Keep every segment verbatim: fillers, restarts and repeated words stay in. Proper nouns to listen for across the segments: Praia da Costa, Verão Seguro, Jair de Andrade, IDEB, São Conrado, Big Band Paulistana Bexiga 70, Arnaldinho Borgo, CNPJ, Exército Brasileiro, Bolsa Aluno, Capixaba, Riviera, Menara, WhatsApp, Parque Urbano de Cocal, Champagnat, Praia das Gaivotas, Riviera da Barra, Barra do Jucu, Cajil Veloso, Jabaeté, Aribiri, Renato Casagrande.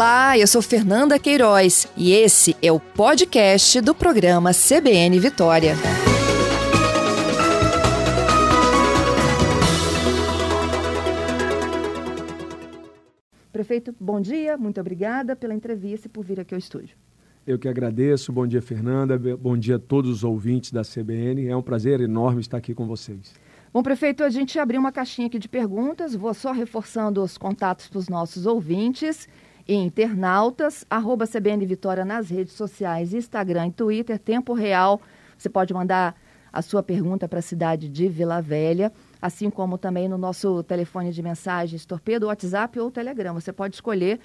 Olá, eu sou Fernanda Queiroz e esse é o podcast do programa C B N Vitória. Prefeito, bom dia, muito obrigada pela entrevista e por vir aqui ao estúdio. Eu que agradeço. Bom dia, Fernanda. Bom dia a todos os ouvintes da C B N. É um prazer enorme estar aqui com vocês. Bom, prefeito, a gente abriu uma caixinha aqui de perguntas. Vou só reforçando os contatos para os nossos ouvintes e internautas. Arroba C B N Vitória nas redes sociais, Instagram e Twitter, tempo real. Você pode mandar a sua pergunta para a cidade de Vila Velha, assim como também no nosso telefone de mensagens, torpedo, WhatsApp ou Telegram. Você pode escolher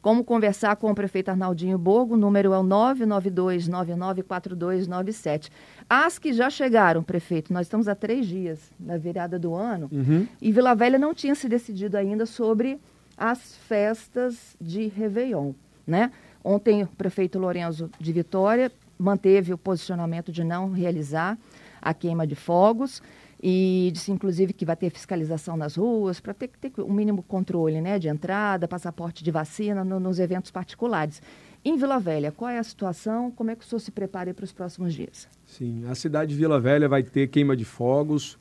como conversar com o prefeito Arnaldinho Borgo. O número é o nove nove dois, nove nove quatro dois nove sete. As que já chegaram, prefeito, nós estamos há três dias na virada do ano, uhum. e Vila Velha não tinha se decidido ainda sobre as festas de Réveillon, né? Ontem o prefeito Lourenço de Vitória manteve o posicionamento de não realizar a queima de fogos e disse, inclusive, que vai ter fiscalização nas ruas para ter que ter um mínimo controle, né, de entrada, passaporte de vacina no, nos eventos particulares. Em Vila Velha, qual é a situação? Como é que o senhor se prepara para os próximos dias? Sim, a cidade de Vila Velha vai ter queima de fogos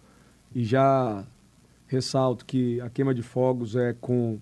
e já ressalto que a queima de fogos é com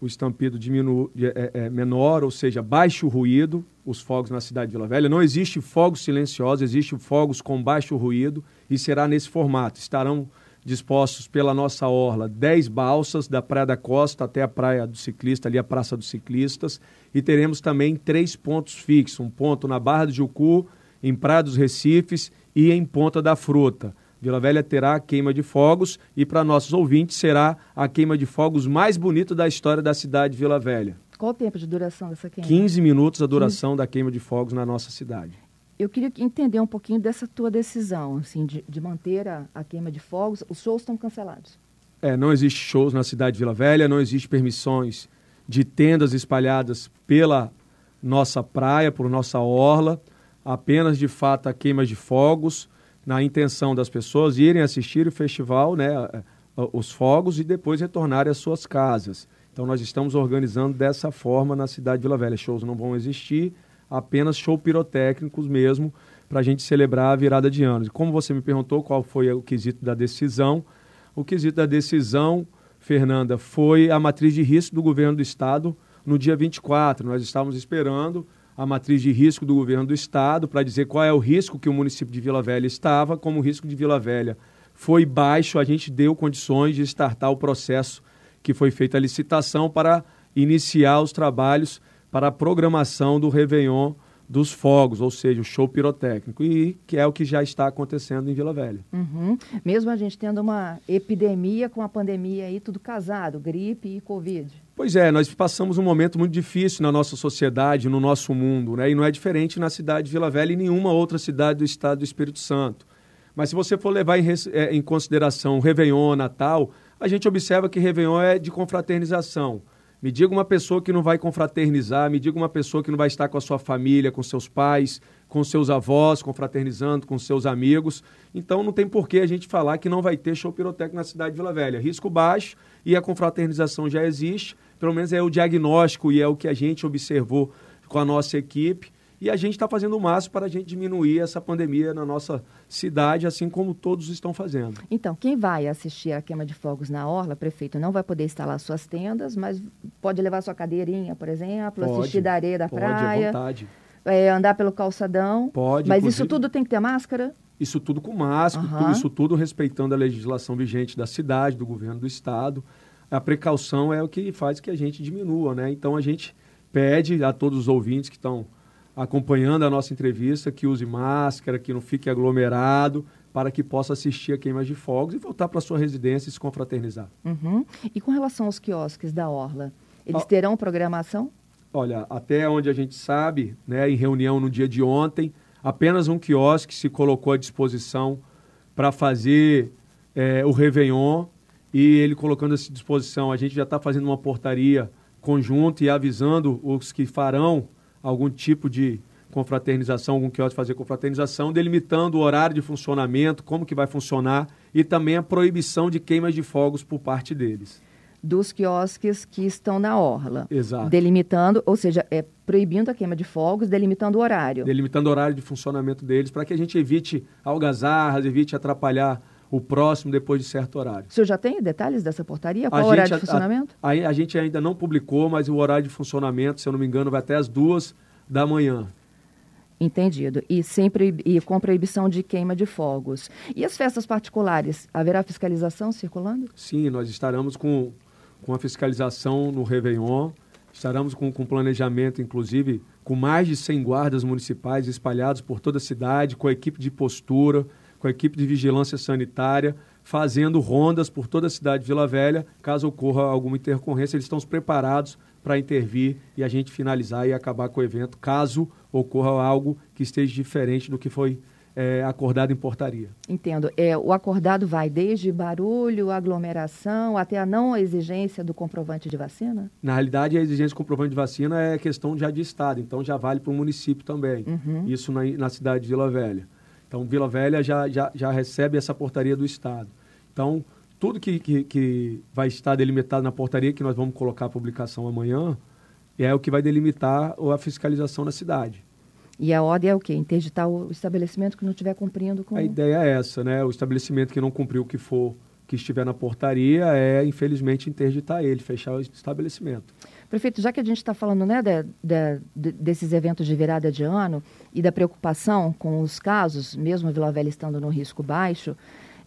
o estampido diminu- é, é menor, ou seja, baixo ruído, os fogos na cidade de Vila Velha. Não existe fogos silenciosos, existe fogos com baixo ruído e será nesse formato. Estarão dispostos pela nossa orla dez balsas da Praia da Costa até a Praia do Ciclista, ali a Praça dos Ciclistas, e teremos também três pontos fixos, um ponto na Barra do Jucu, em Praia dos Recifes e em Ponta da Fruta. Vila Velha terá a queima de fogos e, para nossos ouvintes, será a queima de fogos mais bonita da história da cidade de Vila Velha. Qual o tempo de duração dessa queima? quinze minutos a duração quinze da queima de fogos na nossa cidade. Eu queria entender um pouquinho dessa tua decisão, assim, de, de manter a, a queima de fogos. Os shows estão cancelados? É, não existe shows na cidade de Vila Velha, não existe permissões de tendas espalhadas pela nossa praia, por nossa orla, apenas, de fato, a queima de fogos, na intenção das pessoas irem assistir o festival, né, os fogos, e depois retornarem às suas casas. Então, nós estamos organizando dessa forma na cidade de Vila Velha. Shows não vão existir, apenas show pirotécnicos mesmo, para a gente celebrar a virada de ano. E como você me perguntou qual foi o quesito da decisão, o quesito da decisão, Fernanda, foi a matriz de risco do governo do Estado no dia vinte e quatro. Nós estávamos esperando a matriz de risco do governo do Estado para dizer qual é o risco que o município de Vila Velha estava. Como o risco de Vila Velha foi baixo, a gente deu condições de startar o processo que foi feita a licitação para iniciar os trabalhos para a programação do Réveillon dos fogos, ou seja, o show pirotécnico, e que é o que já está acontecendo em Vila Velha. Uhum. Mesmo a gente tendo uma epidemia com a pandemia aí, tudo casado, gripe e Covid. Pois é, nós passamos um momento muito difícil na nossa sociedade, no nosso mundo, né? E não é diferente na cidade de Vila Velha e nenhuma outra cidade do estado do Espírito Santo. Mas se você for levar em, é, em consideração o Réveillon, Natal, a gente observa que Réveillon é de confraternização. Me diga uma pessoa que não vai confraternizar, me diga uma pessoa que não vai estar com a sua família, com seus pais, com seus avós, confraternizando, com seus amigos. Então não tem por que a gente falar que não vai ter show pirotécnico na cidade de Vila Velha. Risco baixo e a confraternização já existe, pelo menos é o diagnóstico e é o que a gente observou com a nossa equipe. E a gente está fazendo o máximo para a gente diminuir essa pandemia na nossa cidade, assim como todos estão fazendo. Então, quem vai assistir a queima de fogos na orla, prefeito, não vai poder instalar suas tendas, mas pode levar sua cadeirinha, por exemplo, pode assistir da areia da pode, praia. À vontade. É, andar pelo calçadão. Pode. Mas isso tudo tem que ter máscara? Isso tudo com máscara, uhum. tudo, isso tudo respeitando a legislação vigente da cidade, do governo do estado. A precaução é o que faz que a gente diminua, né? Então, a gente pede a todos os ouvintes que estão acompanhando a nossa entrevista, que use máscara, que não fique aglomerado, para que possa assistir a queima de fogos e voltar para sua residência e se confraternizar. Uhum. E com relação aos quiosques da orla, eles ah, terão programação? Olha, até onde a gente sabe, né, em reunião no dia de ontem, apenas um quiosque se colocou à disposição para fazer é, o Réveillon, e ele colocando à disposição, a gente já está fazendo uma portaria conjunta e avisando os que farão algum tipo de confraternização, algum quiosque fazer confraternização, delimitando o horário de funcionamento, como que vai funcionar, e também a proibição de queimas de fogos por parte deles. dos quiosques que estão na orla. Exato. Delimitando, ou seja, é proibindo a queima de fogos, delimitando o horário. Delimitando o horário de funcionamento deles, para que a gente evite algazarras, evite atrapalhar o próximo depois de certo horário. O senhor já tem detalhes dessa portaria? Qual o horário de funcionamento? A, a, a gente ainda não publicou, mas o horário de funcionamento, se eu não me engano, vai até as duas da manhã. Entendido. E, sempre, e com proibição de queima de fogos. E as festas particulares, haverá fiscalização circulando? Sim, nós estaremos com, com a fiscalização no Réveillon, estaremos com, com planejamento, inclusive, com mais de cem guardas municipais espalhados por toda a cidade, com a equipe de postura, com a equipe de vigilância sanitária, fazendo rondas por toda a cidade de Vila Velha. Caso ocorra alguma intercorrência, eles estão preparados para intervir e a gente finalizar e acabar com o evento, caso ocorra algo que esteja diferente do que foi é, acordado em portaria. Entendo. É, o acordado vai desde barulho, aglomeração, até a não exigência do comprovante de vacina? Na realidade, a exigência do comprovante de vacina é questão já de estado, então já vale para o município também. Uhum. Isso na, na cidade de Vila Velha. Então, Vila Velha já, já, já recebe essa portaria do estado. Então, tudo que, que, que vai estar delimitado na portaria, que nós vamos colocar a publicação amanhã, é o que vai delimitar a fiscalização na cidade. E a ordem é o quê? Interditar o estabelecimento que não estiver cumprindo com... A ideia é essa, né? O estabelecimento que não cumpriu o que for, que estiver na portaria, é, infelizmente, interditar ele, fechar o estabelecimento. Prefeito, já que a gente está falando, né, de, de, desses eventos de virada de ano e da preocupação com os casos, mesmo a Vila Velha estando num risco baixo...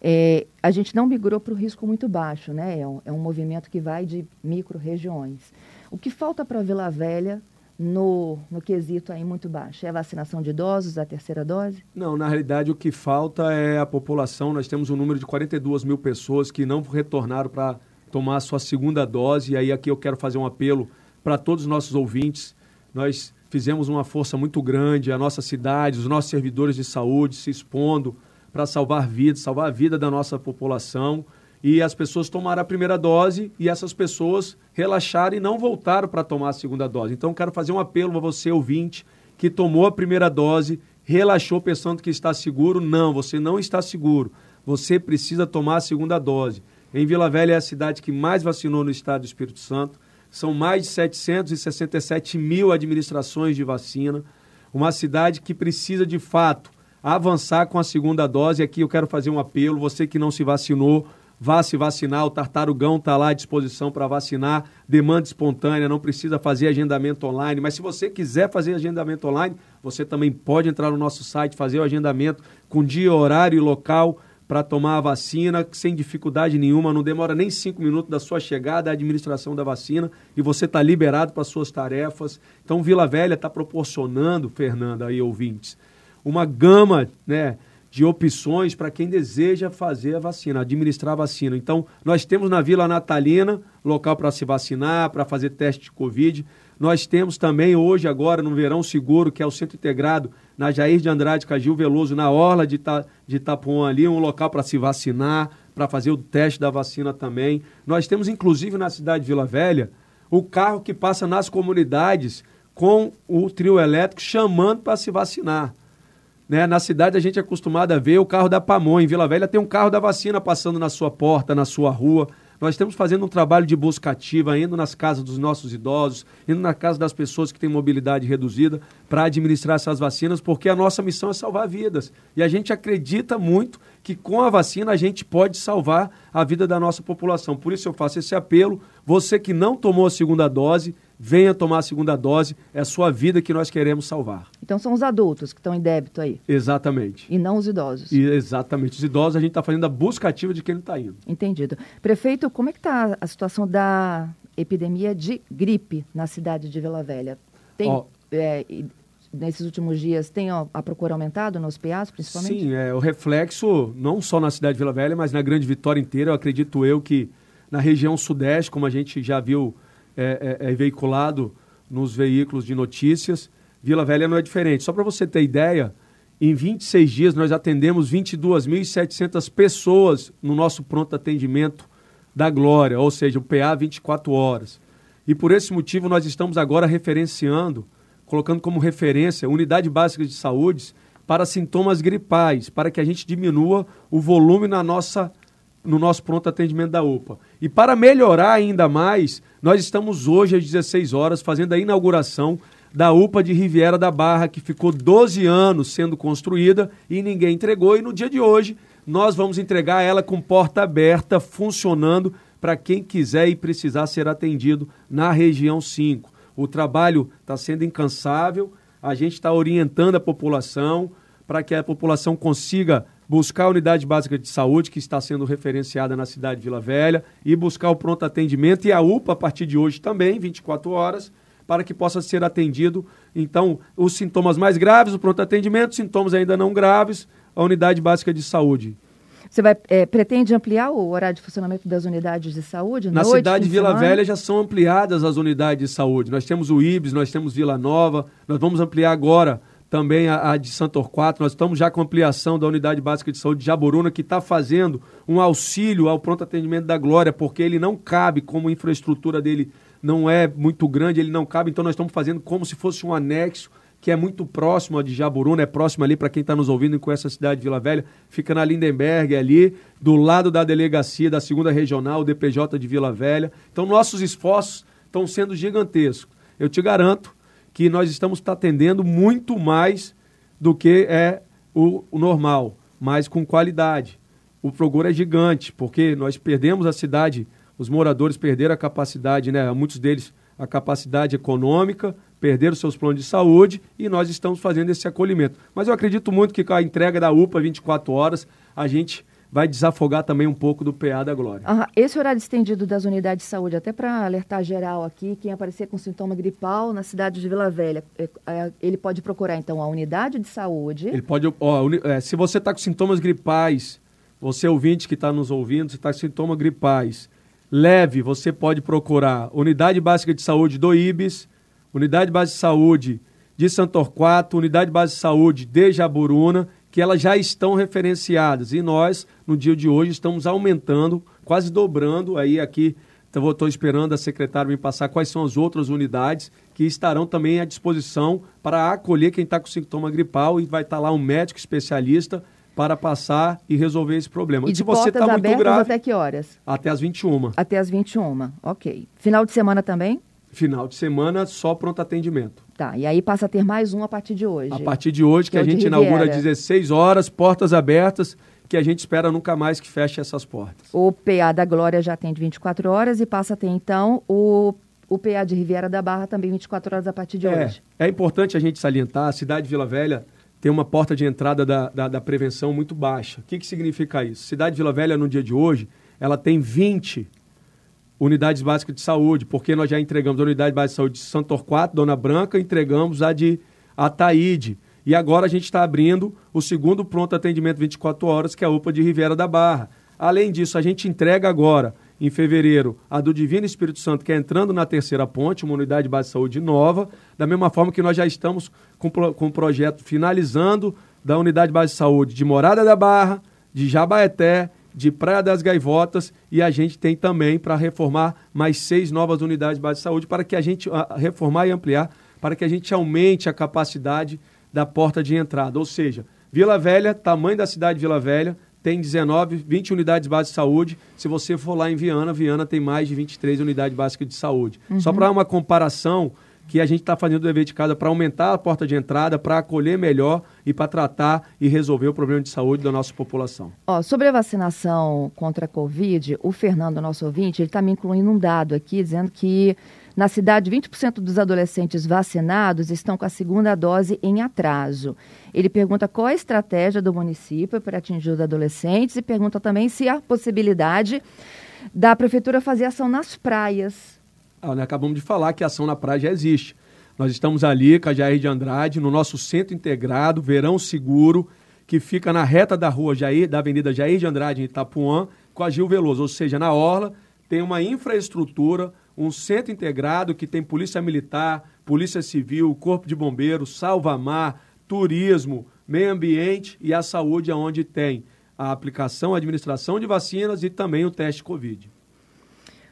É, a gente não migrou para o risco muito baixo, né? É um, é um movimento que vai de micro-regiões. O que falta para Vila Velha no, no quesito aí muito baixo? É a vacinação de idosos, a terceira dose? Não, na realidade o que falta é a população. Nós temos um número de quarenta e duas mil pessoas que não retornaram para tomar a sua segunda dose. E aí aqui eu quero fazer um apelo para todos os nossos ouvintes. Nós fizemos uma força muito grande, a nossa cidade, os nossos servidores de saúde se expondo para salvar vidas, salvar a vida da nossa população, e as pessoas tomaram a primeira dose e essas pessoas relaxaram e não voltaram para tomar a segunda dose. Então, quero fazer um apelo a você, ouvinte, que tomou a primeira dose, relaxou pensando que está seguro. Não, você não está seguro. Você precisa tomar a segunda dose. Em Vila Velha é a cidade que mais vacinou no estado do Espírito Santo. São mais de setecentos e sessenta e sete mil administrações de vacina. Uma cidade que precisa, de fato, avançar com a segunda dose. Aqui eu quero fazer um apelo, você que não se vacinou, vá se vacinar, o Tartarugão está lá à disposição para vacinar, demanda espontânea, não precisa fazer agendamento online, mas se você quiser fazer agendamento online, você também pode entrar no nosso site, fazer o agendamento com dia, horário e local para tomar a vacina, sem dificuldade nenhuma, não demora nem cinco minutos da sua chegada à administração da vacina e você está liberado para suas tarefas. Então Vila Velha está proporcionando, Fernanda e ouvintes, uma gama, né, de opções para quem deseja fazer a vacina, administrar a vacina. Então, nós temos na Vila Natalina local para se vacinar, para fazer teste de Covid. Nós temos também hoje, agora, no Verão Seguro, que é o centro integrado na Jair de Andrade, Cajil Veloso, na orla de, Ita, de Itapuã ali, um local para se vacinar, para fazer o teste da vacina também. Nós temos, inclusive, na cidade de Vila Velha, o carro que passa nas comunidades com o trio elétrico chamando para se vacinar. Né? Na cidade a gente é acostumado a ver o carro da pamonha. Em Vila Velha tem um carro da vacina passando na sua porta, na sua rua. Nós estamos fazendo um trabalho de busca ativa, indo nas casas dos nossos idosos, indo na casa das pessoas que têm mobilidade reduzida para administrar essas vacinas, porque a nossa missão é salvar vidas. E a gente acredita muito que com a vacina a gente pode salvar a vida da nossa população. Por isso eu faço esse apelo. Você que não tomou a segunda dose, venha tomar a segunda dose, é a sua vida que nós queremos salvar. Então são os adultos que estão em débito aí? Exatamente. E não os idosos? E, exatamente. Os idosos a gente está fazendo a busca ativa de quem não está indo. Entendido. Prefeito, como é que está a situação da epidemia de gripe na cidade de Vila Velha? Tem, oh, é, nesses últimos dias, tem ó, a procura aumentado nos P As, principalmente? Sim, é, o reflexo não só na cidade de Vila Velha, mas na Grande Vitória inteira. Eu acredito eu que na região sudeste, como a gente já viu, É, é, é veiculado nos veículos de notícias, Vila Velha não é diferente. Só para você ter ideia, em vinte e seis dias nós atendemos vinte e duas mil e setecentas pessoas no nosso pronto atendimento da Glória, ou seja, o P A vinte e quatro horas. E por esse motivo nós estamos agora referenciando, colocando como referência unidade básica de saúde para sintomas gripais, para que a gente diminua o volume na nossa no nosso pronto atendimento da U P A. E para melhorar ainda mais, nós estamos hoje às dezesseis horas fazendo a inauguração da U P A de Riviera da Barra, que ficou doze anos sendo construída e ninguém entregou. E no dia de hoje nós vamos entregar ela com porta aberta, funcionando para quem quiser e precisar ser atendido na região cinco. O trabalho está sendo incansável, a gente está orientando a população para que a população consiga buscar a unidade básica de saúde, que está sendo referenciada na cidade de Vila Velha, e buscar o pronto atendimento e a U P A a partir de hoje também, vinte e quatro horas, para que possa ser atendido. Então, os sintomas mais graves, o pronto atendimento, sintomas ainda não graves, a unidade básica de saúde. Você vai, é, pretende ampliar o horário de funcionamento das unidades de saúde? Na noite, cidade de Vila semana? Velha já são ampliadas as unidades de saúde. Nós temos o I B E S, nós temos Vila Nova, nós vamos ampliar agora também a, a de Santorquato. Nós estamos já com ampliação da unidade básica de saúde de Jaburuna, que está fazendo um auxílio ao pronto atendimento da Glória, porque ele não cabe, como a infraestrutura dele não é muito grande, ele não cabe, então nós estamos fazendo como se fosse um anexo, que é muito próximo a de Jaburuna, é próximo ali para quem está nos ouvindo e conhece a cidade de Vila Velha, fica na Lindenberg ali, do lado da delegacia da segunda Regional, D P J de Vila Velha. Então nossos esforços estão sendo gigantescos. Eu te garanto que nós estamos atendendo muito mais do que é o, o normal, mas com qualidade. O programa é gigante, porque nós perdemos a cidade, os moradores perderam a capacidade, né? Muitos deles a capacidade econômica, perderam seus planos de saúde e nós estamos fazendo esse acolhimento. Mas eu acredito muito que com a entrega da U P A vinte e quatro horas, a gente vai desafogar também um pouco do P A da Glória. Uhum. Esse horário estendido das unidades de saúde, até para alertar geral aqui, quem aparecer com sintoma gripal na cidade de Vila Velha, ele pode procurar então a unidade de saúde? Ele pode, ó, uni, é, se você está com sintomas gripais, você ouvinte que está nos ouvindo, se está com sintomas gripais leve, você pode procurar unidade básica de saúde do I B E S, unidade básica de saúde de Santorquato, unidade básica de saúde de Jaburuna, que elas já estão referenciadas. E nós, no dia de hoje, estamos aumentando, quase dobrando. Aí aqui, estou esperando a secretária me passar quais são as outras unidades que estarão também à disposição para acolher quem está com sintoma gripal e vai estar lá um médico especialista para passar e resolver esse problema. E, e se você está muito grave, até que horas? Até as vinte e uma. Até as vinte e uma, ok. Final de semana também? Final de semana, só pronto atendimento. Tá, e aí passa a ter mais um a partir de hoje. A partir de hoje, que, que a gente inaugura às dezesseis horas, portas abertas, que a gente espera nunca mais que feche essas portas. O P A da Glória já atende vinte e quatro horas e passa a ter, então, o, o P A de Riviera da Barra também vinte e quatro horas a partir de é, hoje. É importante a gente salientar, a cidade de Vila Velha tem uma porta de entrada da, da, da prevenção muito baixa. O que, que significa isso? Cidade de Vila Velha, no dia de hoje, ela tem vinte unidades básicas de saúde, porque nós já entregamos a unidade básica de saúde de Santorquato, Dona Branca, entregamos a de Ataíde. E agora a gente está abrindo o segundo pronto atendimento vinte e quatro horas, que é a U P A de Riviera da Barra. Além disso, a gente entrega agora, em fevereiro, a do Divino Espírito Santo, que é entrando na Terceira Ponte, uma unidade básica de saúde nova, da mesma forma que nós já estamos com, pro, com o projeto finalizando da unidade básica de saúde de Morada da Barra, de Jabaeté, de Praia das Gaivotas, e a gente tem também para reformar mais seis novas unidades básicas de saúde, para que a gente a, reformar e ampliar, para que a gente aumente a capacidade da porta de entrada. Ou seja, Vila Velha, tamanho da cidade de Vila Velha, tem dezenove, vinte unidades básicas de saúde. Se você for lá em Viana, Viana tem mais de vinte e três unidades básicas de saúde. Uhum. Só para uma comparação, que a gente está fazendo o dever de casa para aumentar a porta de entrada, para acolher melhor e para tratar e resolver o problema de saúde da nossa população. Ó, sobre a vacinação contra a Covid, o Fernando, nosso ouvinte, ele está me incluindo um dado aqui, dizendo que na cidade vinte por cento dos adolescentes vacinados estão com a segunda dose em atraso. Ele pergunta qual a estratégia do município para atingir os adolescentes e pergunta também se há possibilidade da prefeitura fazer ação nas praias. Ah, nós acabamos de falar que a ação na praia já existe. Nós estamos ali com a Jair de Andrade, no nosso centro integrado, Verão Seguro, que fica na reta da rua Jair, da Avenida Jair de Andrade, em Itapuã, com a Cajil Veloso. Ou seja, na orla tem uma infraestrutura, um centro integrado que tem polícia militar, polícia civil, corpo de bombeiros, salva-mar, turismo, meio ambiente e a saúde, onde tem a aplicação, a administração de vacinas e também o teste Covid.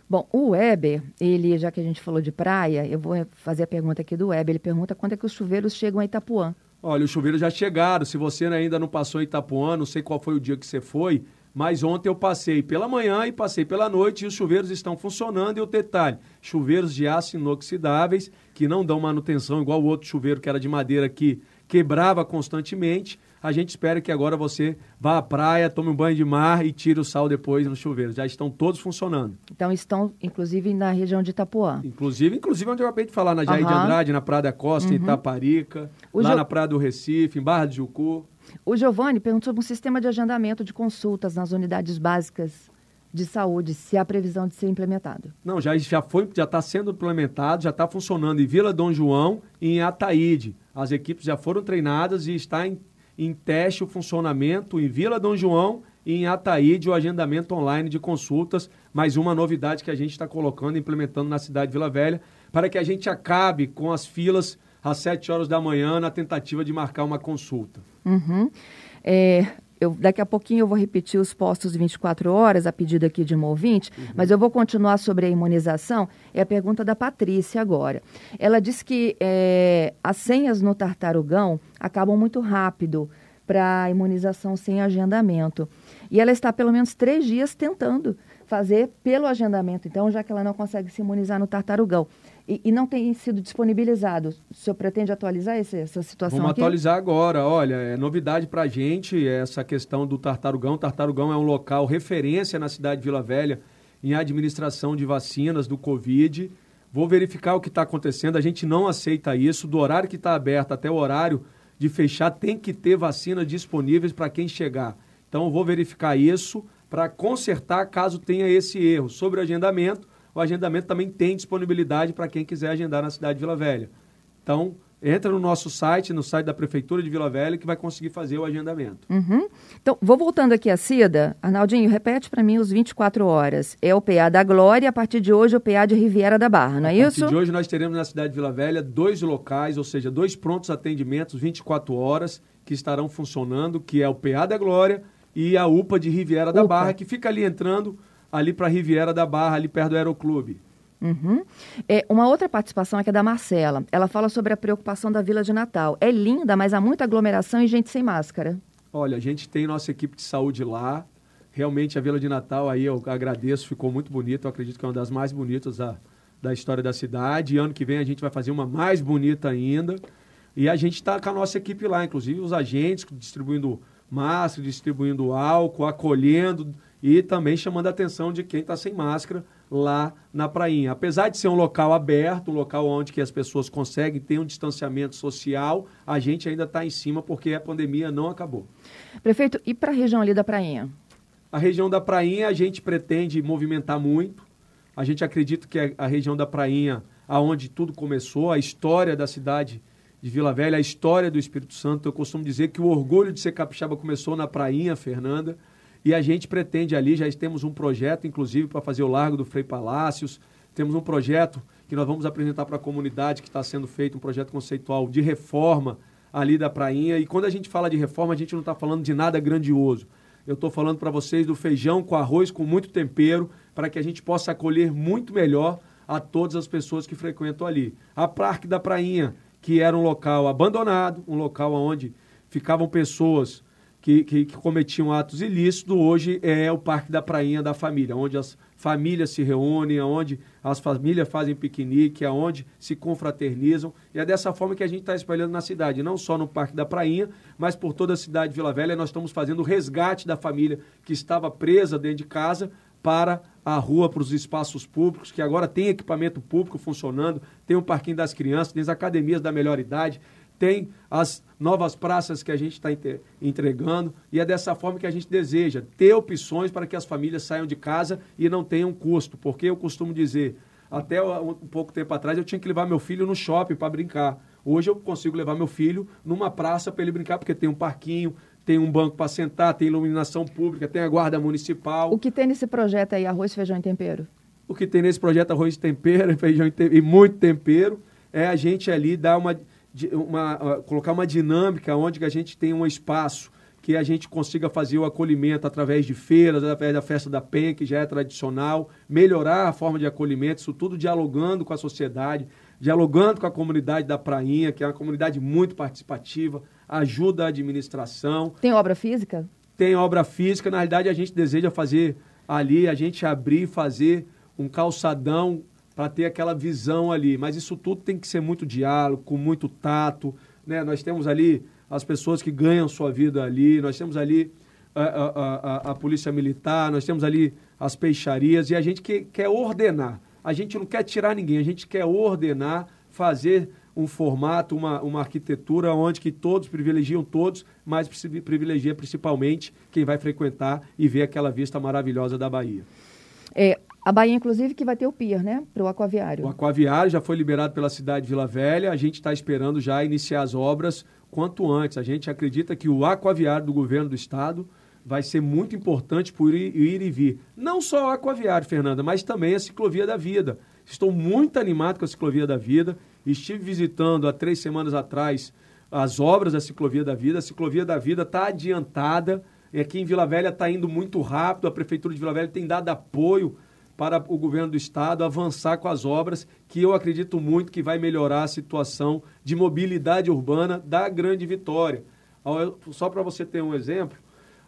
Bom, o Weber, ele, já que a gente falou de praia, eu vou fazer a pergunta aqui do Weber. Ele pergunta quando é que os chuveiros chegam a Itapuã. Olha, os chuveiros já chegaram. Se você ainda não passou em Itapuã, não sei qual foi o dia que você foi, mas ontem eu passei pela manhã e passei pela noite e os chuveiros estão funcionando. E o detalhe, chuveiros de aço inoxidáveis, que não dão manutenção, igual o outro chuveiro que era de madeira que quebrava constantemente. A gente espera que agora você vá à praia, tome um banho de mar e tire o sal depois no chuveiro. Já estão todos funcionando. Então estão, inclusive, na região de Itapuã. Inclusive, inclusive onde eu acabei de falar, na Jair uhum. de Andrade, na Praia da Costa, uhum. em Itaparica, o lá jo... na Praia do Recife, em Barra do Jucu. O Giovanni perguntou sobre um sistema de agendamento de consultas nas unidades básicas de saúde, se há previsão de ser implementado. Não, já está já já sendo implementado, já está funcionando em Vila Dom João e em Ataíde. As equipes já foram treinadas e está em em teste o funcionamento em Vila Dom João e em Ataíde, o agendamento online de consultas, mais uma novidade que a gente está colocando, implementando na cidade de Vila Velha, para que a gente acabe com as filas às sete horas da manhã na tentativa de marcar uma consulta. Uhum. É, eu, daqui a pouquinho eu vou repetir os postos de vinte e quatro horas, a pedido aqui de um ouvinte, uhum. mas eu vou continuar sobre a imunização. É a pergunta da Patrícia agora. Ela diz que é, as senhas no Tartarugão acabam muito rápido para imunização sem agendamento. E ela está pelo menos três dias tentando fazer pelo agendamento, então, já que ela não consegue se imunizar no Tartarugão. E, e não tem sido disponibilizado. O senhor pretende atualizar esse, essa situação? Vamos aqui? Atualizar agora. Olha, é novidade para a gente essa questão do Tartarugão. O Tartarugão é um local referência na cidade de Vila Velha em administração de vacinas do Covid. Vou verificar o que está acontecendo. A gente não aceita isso. Do horário que está aberto até o horário de fechar, tem que ter vacinas disponíveis para quem chegar. Então, eu vou verificar isso para consertar caso tenha esse erro. Sobre o agendamento, o agendamento também tem disponibilidade para quem quiser agendar na cidade de Vila Velha. Então, entra no nosso site, no site da Prefeitura de Vila Velha, que vai conseguir fazer o agendamento. Uhum. Então, vou voltando aqui a Cida. Arnaldinho, repete para mim os vinte e quatro horas. É o P A da Glória, a partir de hoje o P A de Riviera da Barra, não é isso? A partir de hoje nós teremos na cidade de Vila Velha dois locais, ou seja, dois prontos atendimentos, vinte e quatro horas, que estarão funcionando, que é o P A da Glória e a U P A de Riviera da Opa. Barra, que fica ali entrando ali para a Riviera da Barra, ali perto do Aeroclube. Uhum. É, uma outra participação aqui é da Marcela. Ela fala sobre a preocupação da Vila de Natal. É linda, mas há muita aglomeração e gente sem máscara. Olha, a gente tem nossa equipe de saúde lá. Realmente, a Vila de Natal, aí eu agradeço, ficou muito bonita. Eu acredito que é uma das mais bonitas da, da história da cidade. E ano que vem a gente vai fazer uma mais bonita ainda. E a gente está com a nossa equipe lá, inclusive os agentes distribuindo máscara, distribuindo álcool, acolhendo e também chamando a atenção de quem está sem máscara lá na prainha. Apesar de ser um local aberto, um local onde que as pessoas conseguem ter um distanciamento social, a gente ainda está em cima porque a pandemia não acabou. Prefeito, e para a região ali da prainha? A região da prainha a gente pretende movimentar muito. A gente acredita que a região da prainha, aonde tudo começou, a história da cidade de Vila Velha, a história do Espírito Santo, eu costumo dizer que o orgulho de ser capixaba começou na prainha, Fernanda. E a gente pretende ali, já temos um projeto, inclusive, para fazer o Largo do Frei Palácios. Temos um projeto que nós vamos apresentar para a comunidade, que está sendo feito um projeto conceitual de reforma ali da prainha. E quando a gente fala de reforma, a gente não está falando de nada grandioso. Eu estou falando para vocês do feijão com arroz, com muito tempero, para que a gente possa acolher muito melhor a todas as pessoas que frequentam ali. A Parque da Prainha, que era um local abandonado, um local onde ficavam pessoas Que, que, que cometiam atos ilícitos, hoje é o Parque da Prainha da Família, onde as famílias se reúnem, onde as famílias fazem piquenique, onde se confraternizam. E é dessa forma que a gente está espalhando na cidade, não só no Parque da Prainha, mas por toda a cidade de Vila Velha. Nós estamos fazendo o resgate da família que estava presa dentro de casa para a rua, para os espaços públicos, que agora tem equipamento público funcionando, tem o Parquinho das Crianças, tem as academias da melhor idade, tem as novas praças que a gente está entregando e é dessa forma que a gente deseja ter opções para que as famílias saiam de casa e não tenham custo, porque eu costumo dizer, até um pouco tempo atrás eu tinha que levar meu filho no shopping para brincar, hoje eu consigo levar meu filho numa praça para ele brincar, porque tem um parquinho, tem um banco para sentar, tem iluminação pública, tem a guarda municipal. O que tem nesse projeto aí, arroz, feijão e tempero? O que tem nesse projeto arroz e tempero, feijão e, tempero, e muito tempero, é a gente ali dar uma... Uma, uh, colocar uma dinâmica onde a gente tem um espaço que a gente consiga fazer o acolhimento através de feiras, através da festa da Penha, que já é tradicional, melhorar a forma de acolhimento, isso tudo dialogando com a sociedade, dialogando com a comunidade da Prainha, que é uma comunidade muito participativa, ajuda a administração. Tem obra física? tem obra física. Na realidade, a gente deseja fazer ali, a gente abrir e fazer um calçadão para ter aquela visão ali. Mas isso tudo tem que ser muito diálogo, com muito tato, né? Nós temos ali as pessoas que ganham sua vida ali, nós temos ali a, a, a, a polícia militar, nós temos ali as peixarias, e a gente que, quer ordenar. A gente não quer tirar ninguém, a gente quer ordenar, fazer um formato, uma, uma arquitetura onde que todos privilegiam todos, mas privilegia principalmente quem vai frequentar e ver aquela vista maravilhosa da Bahia. É, a Bahia, inclusive, que vai ter o pier, né? Para o aquaviário. O aquaviário já foi liberado pela cidade de Vila Velha. A gente está esperando já iniciar as obras quanto antes. A gente acredita que o aquaviário do governo do estado vai ser muito importante por ir, ir e vir. Não só o aquaviário, Fernanda, mas também a ciclovia da vida. Estou muito animado com a ciclovia da vida. Estive visitando há três semanas atrás as obras da ciclovia da vida. A ciclovia da vida está adiantada. E aqui em Vila Velha está indo muito rápido. A Prefeitura de Vila Velha tem dado apoio para o governo do estado avançar com as obras, que eu acredito muito que vai melhorar a situação de mobilidade urbana da Grande Vitória. Só para você ter um exemplo,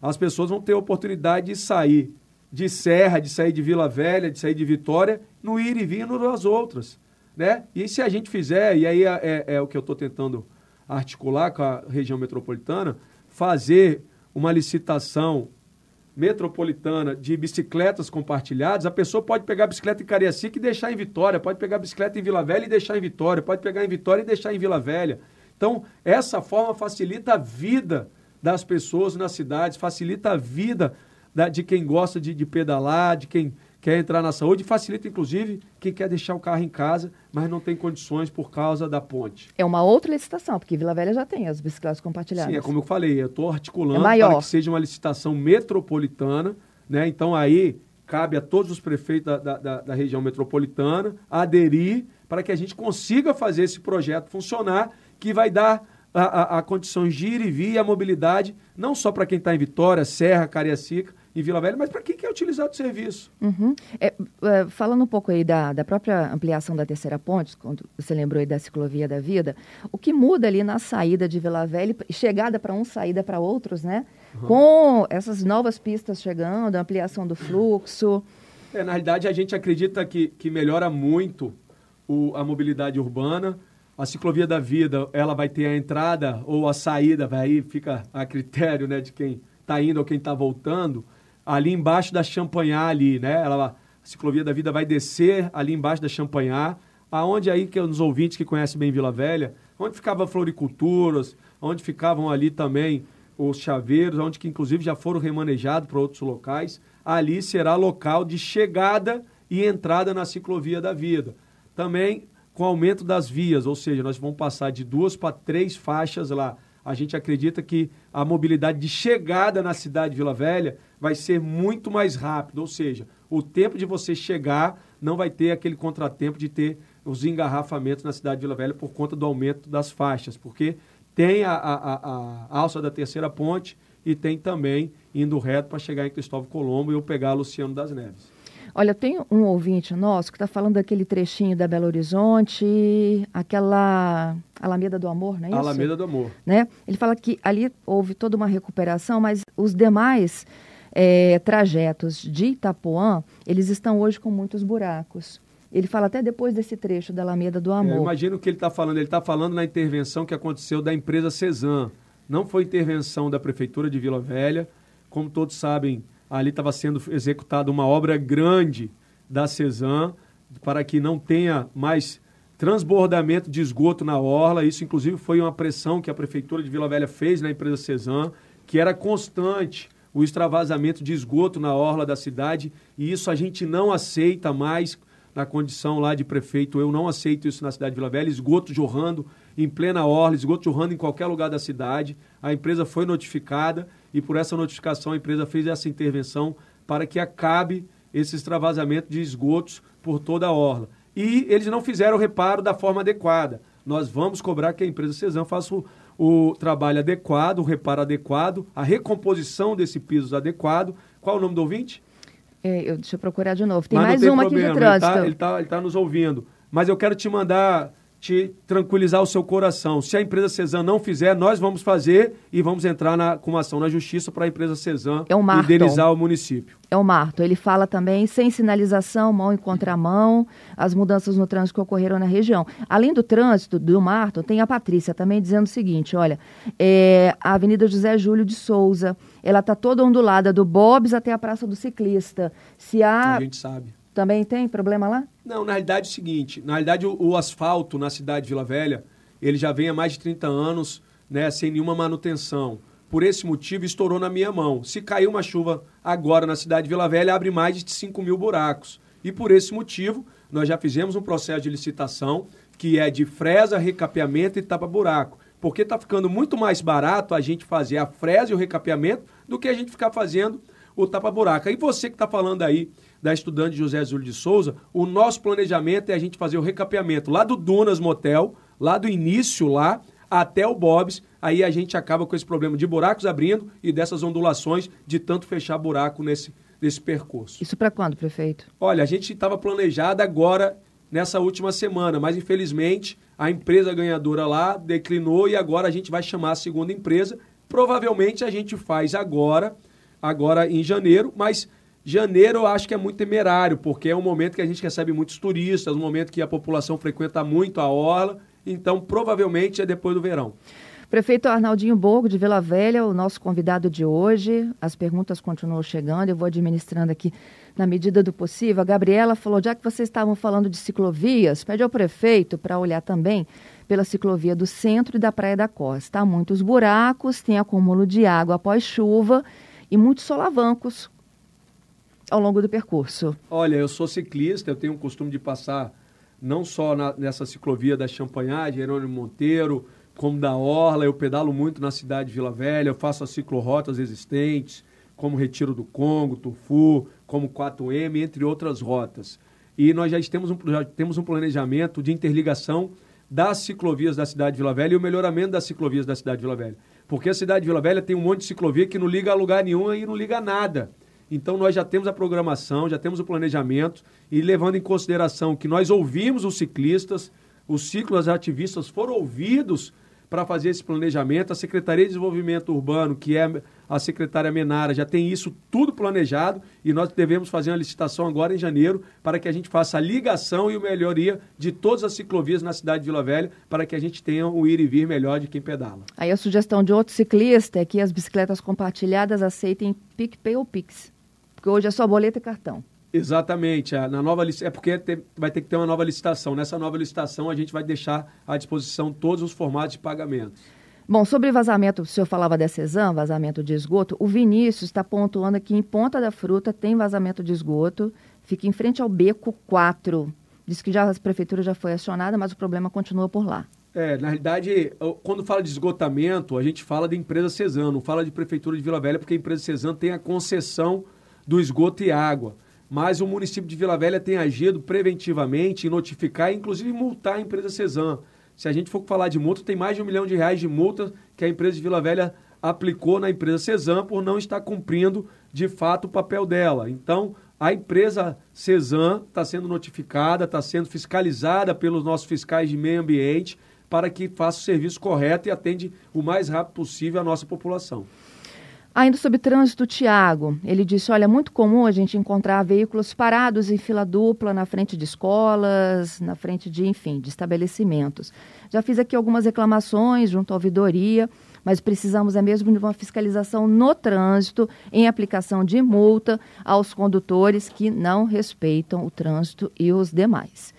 as pessoas vão ter a oportunidade de sair de Serra, de sair de Vila Velha, de sair de Vitória, no ir e vir nas outras, né? E se a gente fizer, e aí é, é, é o que eu estou tentando articular com a região metropolitana, fazer uma licitação metropolitana de bicicletas compartilhadas, a pessoa pode pegar a bicicleta em Cariacica e deixar em Vitória, pode pegar a bicicleta em Vila Velha e deixar em Vitória, pode pegar em Vitória e deixar em Vila Velha. Então, essa forma facilita a vida das pessoas nas cidades, facilita a vida da, de quem gosta de, de pedalar, de quem quer entrar na saúde, facilita, inclusive, quem quer deixar o carro em casa, mas não tem condições por causa da ponte. É uma outra licitação, porque Vila Velha já tem as bicicletas compartilhadas. Sim, é como eu falei, eu estou articulando é para que seja uma licitação metropolitana, né? Então aí cabe a todos os prefeitos da, da, da, da região metropolitana aderir para que a gente consiga fazer esse projeto funcionar, que vai dar a, a, a condições de ir e vir e a mobilidade, não só para quem está em Vitória, Serra, Cariacica, em Vila Velha, mas para quem quer utilizar o serviço. Uhum. É, falando um pouco aí da, da própria ampliação da terceira ponte, quando você lembrou aí da ciclovia da vida, o que muda ali na saída de Vila Velha, chegada para um, saída para outros, né? Uhum. Com essas novas pistas chegando, ampliação do fluxo. É, na realidade, a gente acredita que, que melhora muito o, a mobilidade urbana. A ciclovia da vida, ela vai ter a entrada ou a saída, aí fica a critério, né, de quem está indo ou quem está voltando, ali embaixo da Champagnat, ali, né? Ela, a ciclovia da vida vai descer ali embaixo da Champagnat, aonde aí, que os ouvintes que conhecem bem Vila Velha, onde ficavam floriculturas, onde ficavam ali também os chaveiros, onde que inclusive já foram remanejados para outros locais, ali será local de chegada e entrada na ciclovia da vida. Também com o aumento das vias, ou seja, nós vamos passar de duas para três faixas lá. A gente acredita que a mobilidade de chegada na cidade de Vila Velha vai ser muito mais rápida, ou seja, o tempo de você chegar não vai ter aquele contratempo de ter os engarrafamentos na cidade de Vila Velha por conta do aumento das faixas, porque tem a, a, a, a alça da terceira ponte e tem também indo reto para chegar em Cristóvão Colombo e eu pegar a Luciano das Neves. Olha, tem um ouvinte nosso que está falando daquele trechinho da Belo Horizonte, aquela Alameda do Amor, não é isso? Alameda do Amor. Né? Ele fala que ali houve toda uma recuperação, mas os demais é, trajetos de Itapuã, eles estão hoje com muitos buracos. Ele fala até depois desse trecho da Alameda do Amor. É, eu imagino o que ele está falando. Ele está falando na intervenção que aconteceu da empresa Cesan. Não foi intervenção da Prefeitura de Vila Velha, como todos sabem. Ali estava sendo executada uma obra grande da Cesan para que não tenha mais transbordamento de esgoto na orla. Isso, inclusive, foi uma pressão que a Prefeitura de Vila Velha fez na empresa Cesan, que era constante o extravasamento de esgoto na orla da cidade. E isso a gente não aceita mais na condição lá de prefeito. Eu não aceito isso na cidade de Vila Velha. Esgoto jorrando em plena orla, esgoto jorrando em qualquer lugar da cidade. A empresa foi notificada. E por essa notificação, a empresa fez essa intervenção para que acabe esse extravasamento de esgotos por toda a orla. E eles não fizeram o reparo da forma adequada. Nós vamos cobrar que a empresa Cesan faça o, o trabalho adequado, o reparo adequado, a recomposição desse piso adequado. Qual é o nome do ouvinte? É, eu, deixa eu procurar de novo. Tem Mas mais tem uma problema, aqui de trânsito. Ele está tá, tá nos ouvindo. Mas eu quero te mandar... te tranquilizar o seu coração. Se a empresa Cesan não fizer, nós vamos fazer e vamos entrar na, com uma ação na justiça para a empresa Cesan indenizar o município. É o Marto. Ele fala também, sem sinalização, mão em contramão, as mudanças no trânsito que ocorreram na região. Além do trânsito do Marto, tem a Patrícia também dizendo o seguinte, olha, é, a Avenida José Júlio de Souza, ela está toda ondulada, do Bob's até a Praça do Ciclista. Se há... A gente sabe. Também tem problema lá? Não, na realidade é o seguinte, na realidade o, o asfalto na cidade de Vila Velha, ele já vem há mais de trinta anos, né, sem nenhuma manutenção. Por esse motivo, estourou na minha mão. Se cair uma chuva agora na cidade de Vila Velha, abre mais de cinco mil buracos. E por esse motivo, nós já fizemos um processo de licitação, que é de fresa, recapeamento e tapa-buraco. Porque está ficando muito mais barato a gente fazer a fresa e o recapeamento do que a gente ficar fazendo o tapa-buraco. E você que está falando aí da estudante José Júlio de Souza, o nosso planejamento é a gente fazer o recapeamento lá do Dunas Motel, lá do início lá, até o Bob's, aí a gente acaba com esse problema de buracos abrindo e dessas ondulações de tanto fechar buraco nesse, nesse percurso. Isso para quando, prefeito? Olha, a gente estava planejado agora nessa última semana, mas infelizmente a empresa ganhadora lá declinou e agora a gente vai chamar a segunda empresa. Provavelmente a gente faz agora, agora em janeiro, mas janeiro eu acho que é muito temerário, porque é um momento que a gente recebe muitos turistas, um momento que a população frequenta muito a orla, então provavelmente é depois do verão. Prefeito Arnaldinho Borgo, de Vila Velha, o nosso convidado de hoje. As perguntas continuam chegando, eu vou administrando aqui na medida do possível. A Gabriela falou, já que vocês estavam falando de ciclovias, pede ao prefeito para olhar também pela ciclovia do centro e da Praia da Costa. Há muitos buracos, tem acúmulo de água após chuva e muitos solavancos ao longo do percurso. Olha, eu sou ciclista, eu tenho o costume de passar não só na, nessa ciclovia da Champagnat, Jerônimo Monteiro, como da orla, eu pedalo muito na cidade de Vila Velha, eu faço as ciclorotas existentes, como Retiro do Congo, Tufu, como quatro M, entre outras rotas. E nós já temos um, já temos um planejamento de interligação das ciclovias da cidade de Vila Velha e o melhoramento das ciclovias da cidade de Vila Velha. Porque a cidade de Vila Velha tem um monte de ciclovia que não liga a lugar nenhum e não liga a nada. Então nós já temos a programação, já temos o planejamento e levando em consideração que nós ouvimos os ciclistas, os cicloativistas foram ouvidos para fazer esse planejamento. A Secretaria de Desenvolvimento Urbano, que é a secretária Menara, já tem isso tudo planejado e nós devemos fazer uma licitação agora em janeiro para que a gente faça a ligação e a melhoria de todas as ciclovias na cidade de Vila Velha para que a gente tenha um ir e vir melhor de quem pedala. Aí a sugestão de outro ciclista é que as bicicletas compartilhadas aceitem PicPay ou Pix, porque hoje é só boleto e cartão. Exatamente, na nova lic... é porque vai ter que ter uma nova licitação. Nessa nova licitação a gente vai deixar à disposição todos os formatos de pagamento. Bom, sobre vazamento, o senhor falava da Cesan, vazamento de esgoto, o Vinícius está pontuando aqui em Ponta da Fruta tem vazamento de esgoto, fica em frente ao Beco quatro. Diz que já a prefeitura já foi acionada, mas o problema continua por lá. É, na realidade, quando fala de esgotamento, a gente fala de empresa Cesan, não fala de prefeitura de Vila Velha, porque a empresa Cesan tem a concessão do esgoto e água. Mas o município de Vila Velha tem agido preventivamente em notificar e inclusive multar a empresa Cesan. Se a gente for falar de multa, tem mais de um milhão de reais de multa que a empresa de Vila Velha aplicou na empresa Cesan por não estar cumprindo de fato o papel dela. Então, a empresa Cesan está sendo notificada, está sendo fiscalizada pelos nossos fiscais de meio ambiente para que faça o serviço correto e atende o mais rápido possível a nossa população. Ainda sobre trânsito, Tiago, ele disse, olha, é muito comum a gente encontrar veículos parados em fila dupla na frente de escolas, na frente de, enfim, de estabelecimentos. Já fiz aqui algumas reclamações junto à ouvidoria, mas precisamos é mesmo de uma fiscalização no trânsito, em aplicação de multa aos condutores que não respeitam o trânsito e os demais.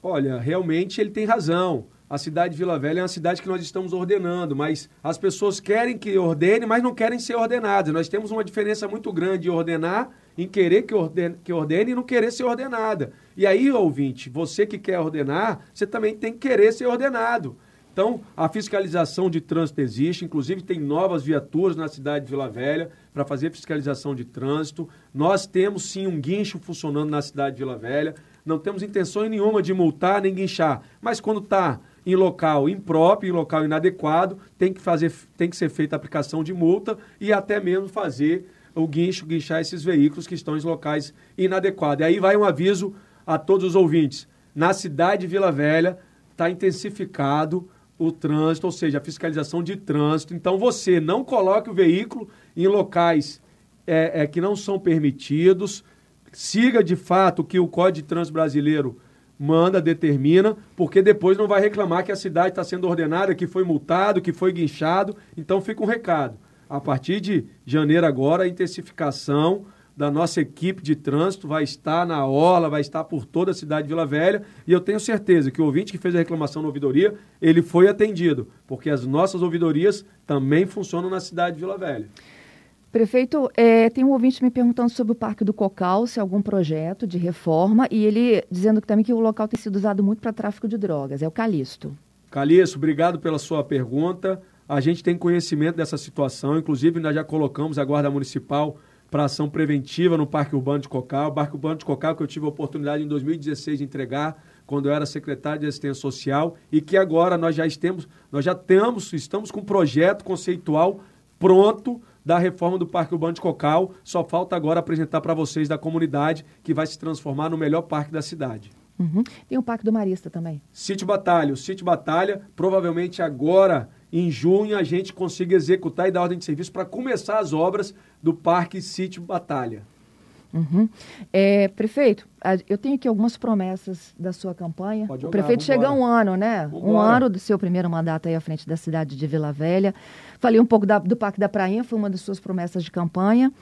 Olha, realmente ele tem razão. A cidade de Vila Velha é uma cidade que nós estamos ordenando, mas as pessoas querem que ordene, mas não querem ser ordenadas. Nós temos uma diferença muito grande de ordenar, em querer que ordene, que ordene e não querer ser ordenada. E aí, ouvinte, você que quer ordenar, você também tem que querer ser ordenado. Então, a fiscalização de trânsito existe, inclusive tem novas viaturas na cidade de Vila Velha para fazer fiscalização de trânsito. Nós temos sim um guincho funcionando na cidade de Vila Velha. Não temos intenção nenhuma de multar nem guinchar, mas quando está em local impróprio, em local inadequado, tem que, fazer, tem que ser feita a aplicação de multa e até mesmo fazer o guincho, guinchar esses veículos que estão em locais inadequados. E aí vai um aviso a todos os ouvintes. Na cidade de Vila Velha, está intensificado o trânsito, ou seja, a fiscalização de trânsito. Então, você não coloque o veículo em locais é, é, que não são permitidos, siga de fato o que o Código de Trânsito brasileiro manda, determina, porque depois não vai reclamar que a cidade está sendo ordenada, que foi multado, que foi guinchado. Então, fica um recado. A partir de janeiro agora, a intensificação da nossa equipe de trânsito vai estar na orla, vai estar por toda a cidade de Vila Velha, e eu tenho certeza que o ouvinte que fez a reclamação na ouvidoria, ele foi atendido, porque as nossas ouvidorias também funcionam na cidade de Vila Velha. Prefeito, é, tem um ouvinte me perguntando sobre o Parque do Cocal, se há algum projeto de reforma, e ele dizendo também que o local tem sido usado muito para tráfico de drogas, é o Calixto. Calixto, obrigado pela sua pergunta. A gente tem conhecimento dessa situação, inclusive nós já colocamos a Guarda Municipal para ação preventiva no Parque Urbano de Cocal. O Parque Urbano de Cocal que eu tive a oportunidade em dois mil e dezesseis de entregar, quando eu era secretário de assistência social, e que agora nós já, estemos, nós já temos, estamos com um projeto conceitual pronto da reforma do Parque Urbano de Cocal. Só falta agora apresentar para vocês da comunidade, que vai se transformar no melhor parque da cidade. Uhum. Tem o Parque do Marista também. Sítio Batalha. O Sítio Batalha, provavelmente agora, em junho, a gente consiga executar e dar ordem de serviço para começar as obras do Parque Sítio Batalha. Uhum. É, prefeito, eu tenho aqui algumas promessas da sua campanha. Pode jogar, o prefeito vambora. Chega a um ano, né? Vambora. Um ano do seu primeiro mandato aí à frente da cidade de Vila Velha. Falei um pouco da, do Parque da Prainha, foi uma das suas promessas de campanha.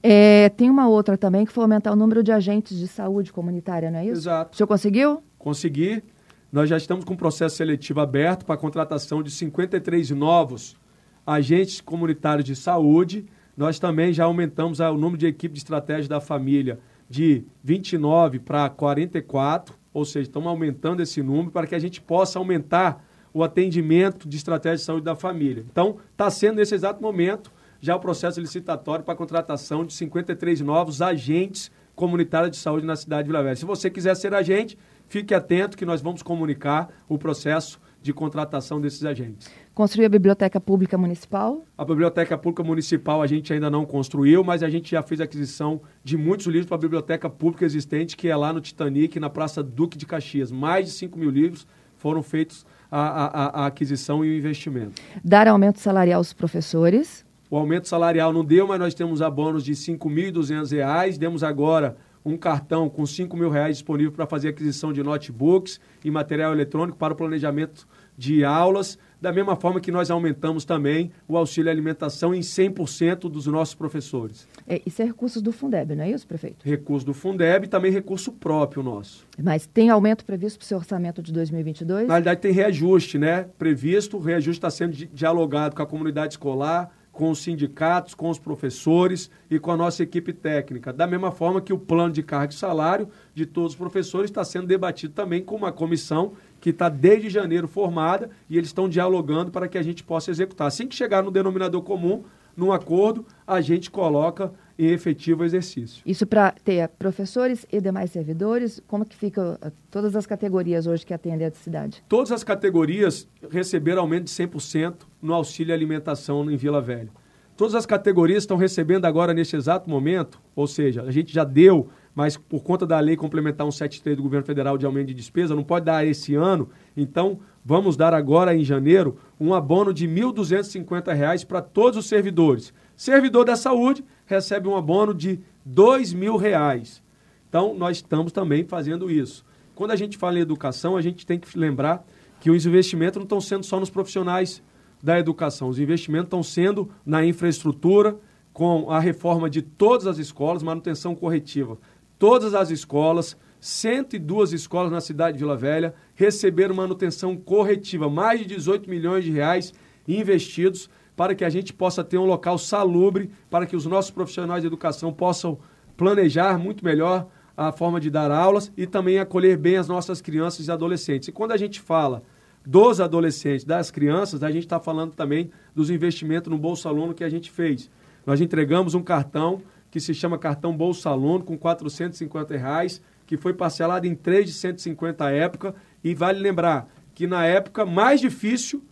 É, tem uma outra também, que foi aumentar o número de agentes de saúde comunitária, não é isso? Exato. O senhor conseguiu? Consegui. Nós já estamos com um processo seletivo aberto para a contratação de cinquenta e três novos agentes comunitários de saúde. Nós também já aumentamos o número de equipe de estratégia da família de vinte e nove para quarenta e quatro, ou seja, estamos aumentando esse número para que a gente possa aumentar o atendimento de estratégia de saúde da família. Então, está sendo nesse exato momento já o processo licitatório para a contratação de cinquenta e três novos agentes comunitários de saúde na cidade de Vila Velha. Se você quiser ser agente, fique atento que nós vamos comunicar o processo de contratação desses agentes. Construiu a Biblioteca Pública Municipal? A Biblioteca Pública Municipal a gente ainda não construiu, mas a gente já fez aquisição de muitos livros para a Biblioteca Pública existente, que é lá no Titanic, na Praça Duque de Caxias. Mais de cinco mil livros foram feitos a, a, a aquisição e o investimento. Dar aumento salarial aos professores? O aumento salarial não deu, mas nós temos abonos de cinco mil e duzentos reais. Demos agora um cartão com cinco mil reais disponível para fazer aquisição de notebooks e material eletrônico para o planejamento de aulas, da mesma forma que nós aumentamos também o auxílio à alimentação em cem por cento dos nossos professores. É, isso é recursos do Fundeb, não é isso, prefeito? Recurso do Fundeb e também recurso próprio nosso. Mas tem aumento previsto para o seu orçamento de dois mil e vinte e dois? Na realidade tem reajuste, né? Previsto, o reajuste está sendo dialogado com a comunidade escolar, com os sindicatos, com os professores e com a nossa equipe técnica. Da mesma forma que o plano de cargo e salário de todos os professores está sendo debatido também com uma comissão que está desde janeiro formada e eles estão dialogando para que a gente possa executar. Assim que chegar no denominador comum, num acordo, a gente coloca em efetivo exercício. Isso para ter professores e demais servidores, como que fica todas as categorias hoje que atendem a cidade? Todas as categorias receberam aumento de cem por cento no auxílio alimentação em Vila Velha. Todas as categorias estão recebendo agora neste exato momento, ou seja, a gente já deu, mas por conta da lei complementar cento e setenta e três do governo federal de aumento de despesa, não pode dar esse ano, então vamos dar agora em janeiro um abono de mil duzentos e cinquenta reais para todos os servidores. Servidor da saúde recebe um abono de dois mil reais. Então, nós estamos também fazendo isso. Quando a gente fala em educação, a gente tem que lembrar que os investimentos não estão sendo só nos profissionais da educação. Os investimentos estão sendo na infraestrutura, com a reforma de todas as escolas, manutenção corretiva. Todas as escolas, cento e duas escolas na cidade de Vila Velha, receberam manutenção corretiva. Mais de dezoito milhões de reais investidos para que a gente possa ter um local salubre, para que os nossos profissionais de educação possam planejar muito melhor a forma de dar aulas e também acolher bem as nossas crianças e adolescentes. E quando a gente fala dos adolescentes, das crianças, a gente está falando também dos investimentos no Bolsa Aluno que a gente fez. Nós entregamos um cartão que se chama Cartão Bolsa Aluno, com quatrocentos e cinquenta reais, que foi parcelado em três de cento e cinquenta à época, e vale lembrar que na época mais difícil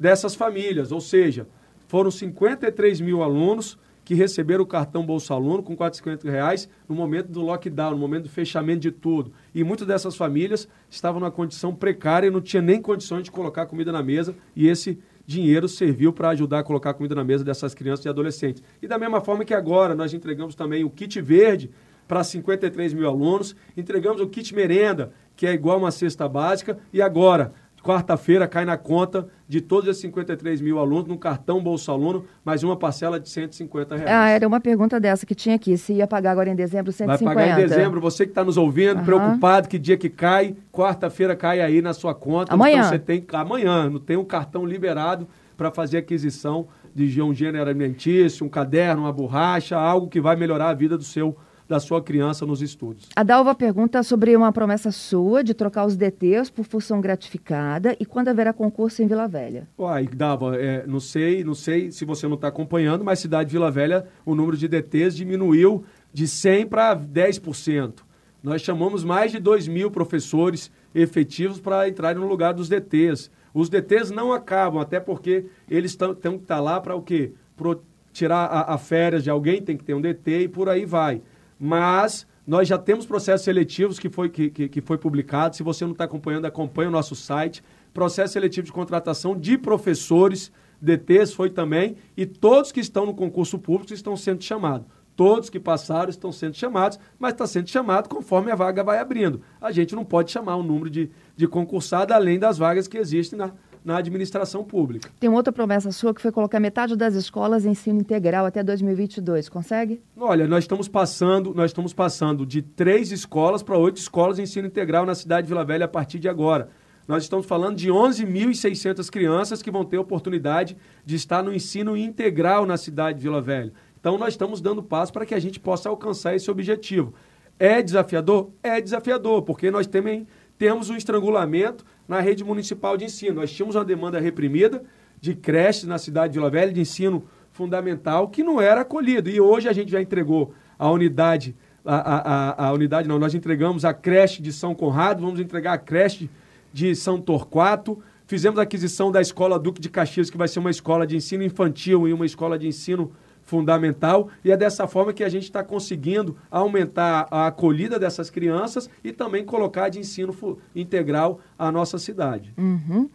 dessas famílias, ou seja, foram cinquenta e três mil alunos que receberam o cartão Bolsa Aluno com quatrocentos e cinquenta reais no momento do lockdown, no momento do fechamento de tudo. E muitas dessas famílias estavam numa condição precária e não tinha nem condições de colocar comida na mesa, e esse dinheiro serviu para ajudar a colocar comida na mesa dessas crianças e adolescentes. E da mesma forma que agora nós entregamos também o kit verde para cinquenta e três mil alunos, entregamos o kit merenda, que é igual uma cesta básica, e agora, quarta-feira, cai na conta de todos esses cinquenta e três mil alunos, no cartão Bolsa Aluno, mais uma parcela de cento e cinquenta reais. Ah, era uma pergunta dessa que tinha aqui, se ia pagar agora em dezembro, cento e cinquenta. Vai pagar em dezembro, você que está nos ouvindo, uhum. preocupado, que dia que cai, quarta-feira cai aí na sua conta. Amanhã. Então você tem, amanhã, não tem um cartão liberado para fazer aquisição de um gênero alimentício, um caderno, uma borracha, algo que vai melhorar a vida do seu da sua criança nos estudos. A Dalva pergunta sobre uma promessa sua de trocar os D Ts por função gratificada e quando haverá concurso em Vila Velha. Uai, Dalva, é, não sei, não sei se você não está acompanhando, mas cidade de Vila Velha, o número de D Ts diminuiu de cem para dez por cento. Nós chamamos mais de dois mil professores efetivos para entrarem no lugar dos D Ts. Os D Ts não acabam, até porque eles tão, tão que estar lá para o quê? Pro tirar a, a férias de alguém, tem que ter um D T e por aí vai. Mas nós já temos processos seletivos que foi, que, que, que foi publicado. Se você não está acompanhando, acompanha o nosso site. Processo seletivo de contratação de professores, D Ts foi também. E todos que estão no concurso público estão sendo chamados. Todos que passaram estão sendo chamados, mas está sendo chamado conforme a vaga vai abrindo. A gente não pode chamar o número de, de concursado além das vagas que existem na na administração pública. Tem outra promessa sua que foi colocar metade das escolas em ensino integral até dois mil e vinte e dois, consegue? Olha, nós estamos passando, nós estamos passando de três escolas para oito escolas em ensino integral na cidade de Vila Velha a partir de agora. Nós estamos falando de onze mil e seiscentas crianças que vão ter oportunidade de estar no ensino integral na cidade de Vila Velha. Então nós estamos dando passo para que a gente possa alcançar esse objetivo. É desafiador? É desafiador, porque nós também temos um estrangulamento na rede municipal de ensino. Nós tínhamos uma demanda reprimida de creches na cidade de Vila Velha, de ensino fundamental, que não era acolhido. E hoje a gente já entregou a unidade, a, a, a, a unidade não, nós entregamos a creche de São Conrado, vamos entregar a creche de Santorquato, fizemos a aquisição da escola Duque de Caxias, que vai ser uma escola de ensino infantil e uma escola de ensino fundamental, e é dessa forma que a gente está conseguindo aumentar a acolhida dessas crianças e também colocar de ensino integral a nossa cidade. Uhum.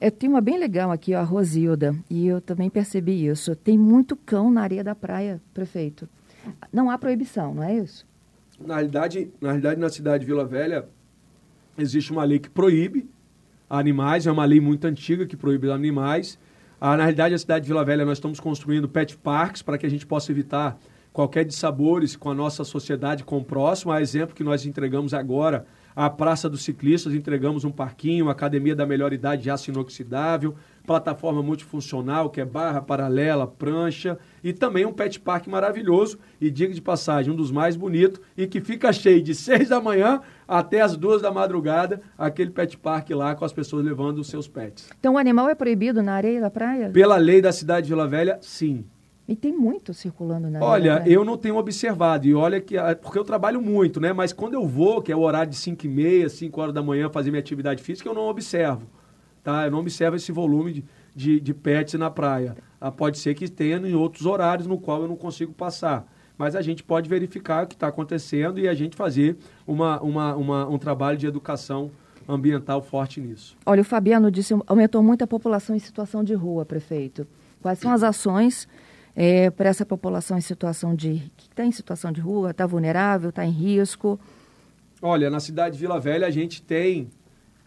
Eu tenho uma bem legal aqui, ó, a Rosilda, e eu também percebi isso. Tem muito cão na areia da praia, prefeito. Não há proibição, não é isso? Na realidade, na, realidade, na cidade de Vila Velha, existe uma lei que proíbe animais, é uma lei muito antiga que proíbe animais. Ah, na realidade, a cidade de Vila Velha, nós estamos construindo pet parks para que a gente possa evitar qualquer dissabores com a nossa sociedade, com o próximo. A exemplo que nós entregamos agora, a Praça dos Ciclistas, entregamos um parquinho, academia da melhor idade de aço inoxidável, plataforma multifuncional, que é barra, paralela, prancha, e também um pet park maravilhoso, e diga de passagem, um dos mais bonitos, e que fica cheio de seis da manhã até as duas da madrugada, aquele pet park lá com as pessoas levando os seus pets. Então o animal é proibido na areia da praia? Pela lei da cidade de Vila Velha, sim. E tem muito circulando na areia. Olha, da praia. Eu não tenho observado, e olha que, porque eu trabalho muito, né? Mas quando eu vou, que é o horário de cinco e meia, cinco horas da manhã, fazer minha atividade física, eu não observo. Tá? Eu não observo esse volume de, de, de pets na praia. Ah, pode ser que tenha em outros horários no qual eu não consigo passar. Mas a gente pode verificar o que está acontecendo e a gente fazer uma, uma, uma, um trabalho de educação ambiental forte nisso. Olha, o Fabiano disse que aumentou muito a população em situação de rua, prefeito. Quais são as ações é, para essa população em situação de... que está em situação de rua, está vulnerável, está em risco? Olha, na cidade de Vila Velha a gente tem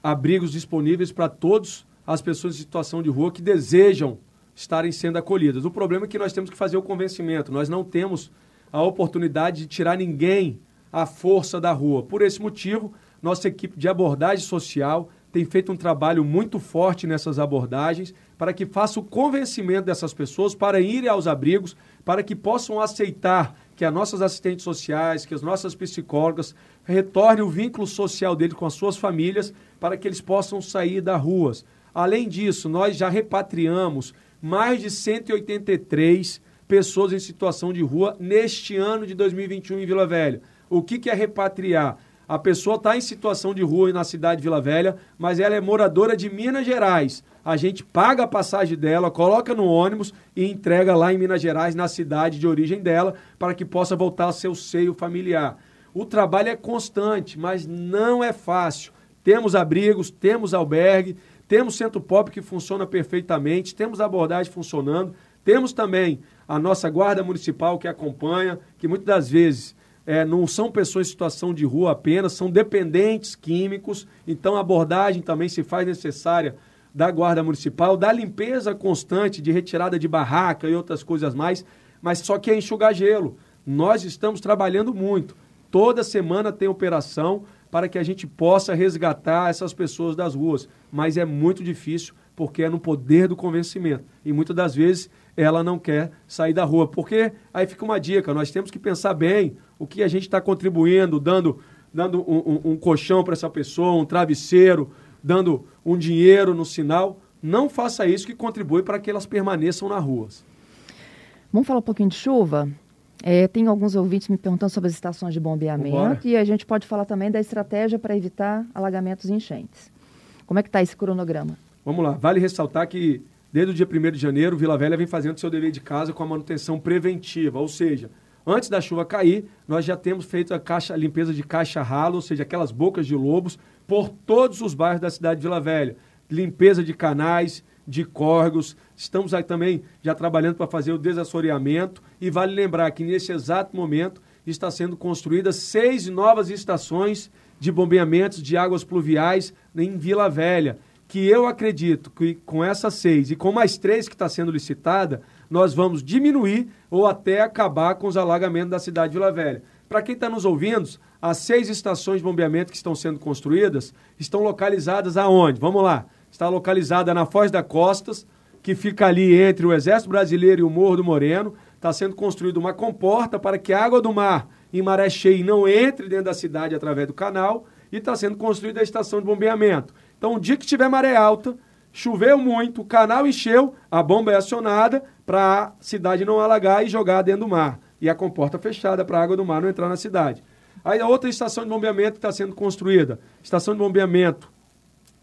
abrigos disponíveis para todas as pessoas em situação de rua que desejam estarem sendo acolhidas. O problema é que nós temos que fazer o convencimento. Nós não temos a oportunidade de tirar ninguém à força da rua. Por esse motivo, nossa equipe de abordagem social tem feito um trabalho muito forte nessas abordagens para que faça o convencimento dessas pessoas para irem aos abrigos, para que possam aceitar que as nossas assistentes sociais, que as nossas psicólogas retornem o vínculo social deles com as suas famílias para que eles possam sair das ruas. Além disso, nós já repatriamos mais de cento e oitenta e três pessoas em situação de rua neste ano de dois mil e vinte e um em Vila Velha. O que que é repatriar? A pessoa está em situação de rua na cidade de Vila Velha, mas ela é moradora de Minas Gerais. a gente paga a passagem dela, coloca no ônibus e entrega lá em Minas Gerais, na cidade de origem dela, para que possa voltar ao seu seio familiar. O trabalho é constante, mas não é fácil. Temos abrigos, temos albergue, temos centro pop que funciona perfeitamente, temos abordagem funcionando, temos também a nossa guarda municipal que acompanha, que muitas das vezes é, não são pessoas em situação de rua apenas, são dependentes químicos, então a abordagem também se faz necessária da guarda municipal, da limpeza constante de retirada de barraca e outras coisas mais, mas só que é enxugar gelo. Nós estamos trabalhando muito. Toda semana tem operação para que a gente possa resgatar essas pessoas das ruas, mas é muito difícil porque é no poder do convencimento e muitas das vezes ela não quer sair da rua, porque aí fica uma dica, nós temos que pensar bem o que a gente está contribuindo, dando, dando um, um, um colchão para essa pessoa, um travesseiro, dando um dinheiro no sinal, não faça isso que contribui para que elas permaneçam nas ruas. Vamos falar um pouquinho de chuva? É, tem alguns ouvintes me perguntando sobre as estações de bombeamento. Bora. E a gente pode falar também da estratégia para evitar alagamentos e enchentes. Como é que está esse cronograma? Vamos lá, vale ressaltar que desde o dia primeiro de janeiro, Vila Velha vem fazendo seu dever de casa com a manutenção preventiva, ou seja, antes da chuva cair, nós já temos feito a, caixa, a limpeza de caixa ralo, ou seja, aquelas bocas de lobos, por todos os bairros da cidade de Vila Velha. Limpeza de canais, de córregos, estamos aí também já trabalhando para fazer o desassoreamento e vale lembrar que nesse exato momento está sendo construídas seis novas estações de bombeamentos de águas pluviais em Vila Velha, que eu acredito que com essas seis e com mais três que está sendo licitada, nós vamos diminuir ou até acabar com os alagamentos da cidade de Vila Velha. Para quem está nos ouvindo, as seis estações de bombeamento que estão sendo construídas estão localizadas aonde? Vamos lá. Está localizada na Foz da Costas, que fica ali entre o Exército Brasileiro e o Morro do Moreno. Está sendo construída uma comporta para que a água do mar em maré cheia não entre dentro da cidade através do canal. E está sendo construída a estação de bombeamento. Então, o dia que tiver maré alta, choveu muito, o canal encheu, a bomba é acionada para a cidade não alagar e jogar dentro do mar. E a comporta fechada para a água do mar não entrar na cidade. Aí a outra estação de bombeamento que está sendo construída, estação de bombeamento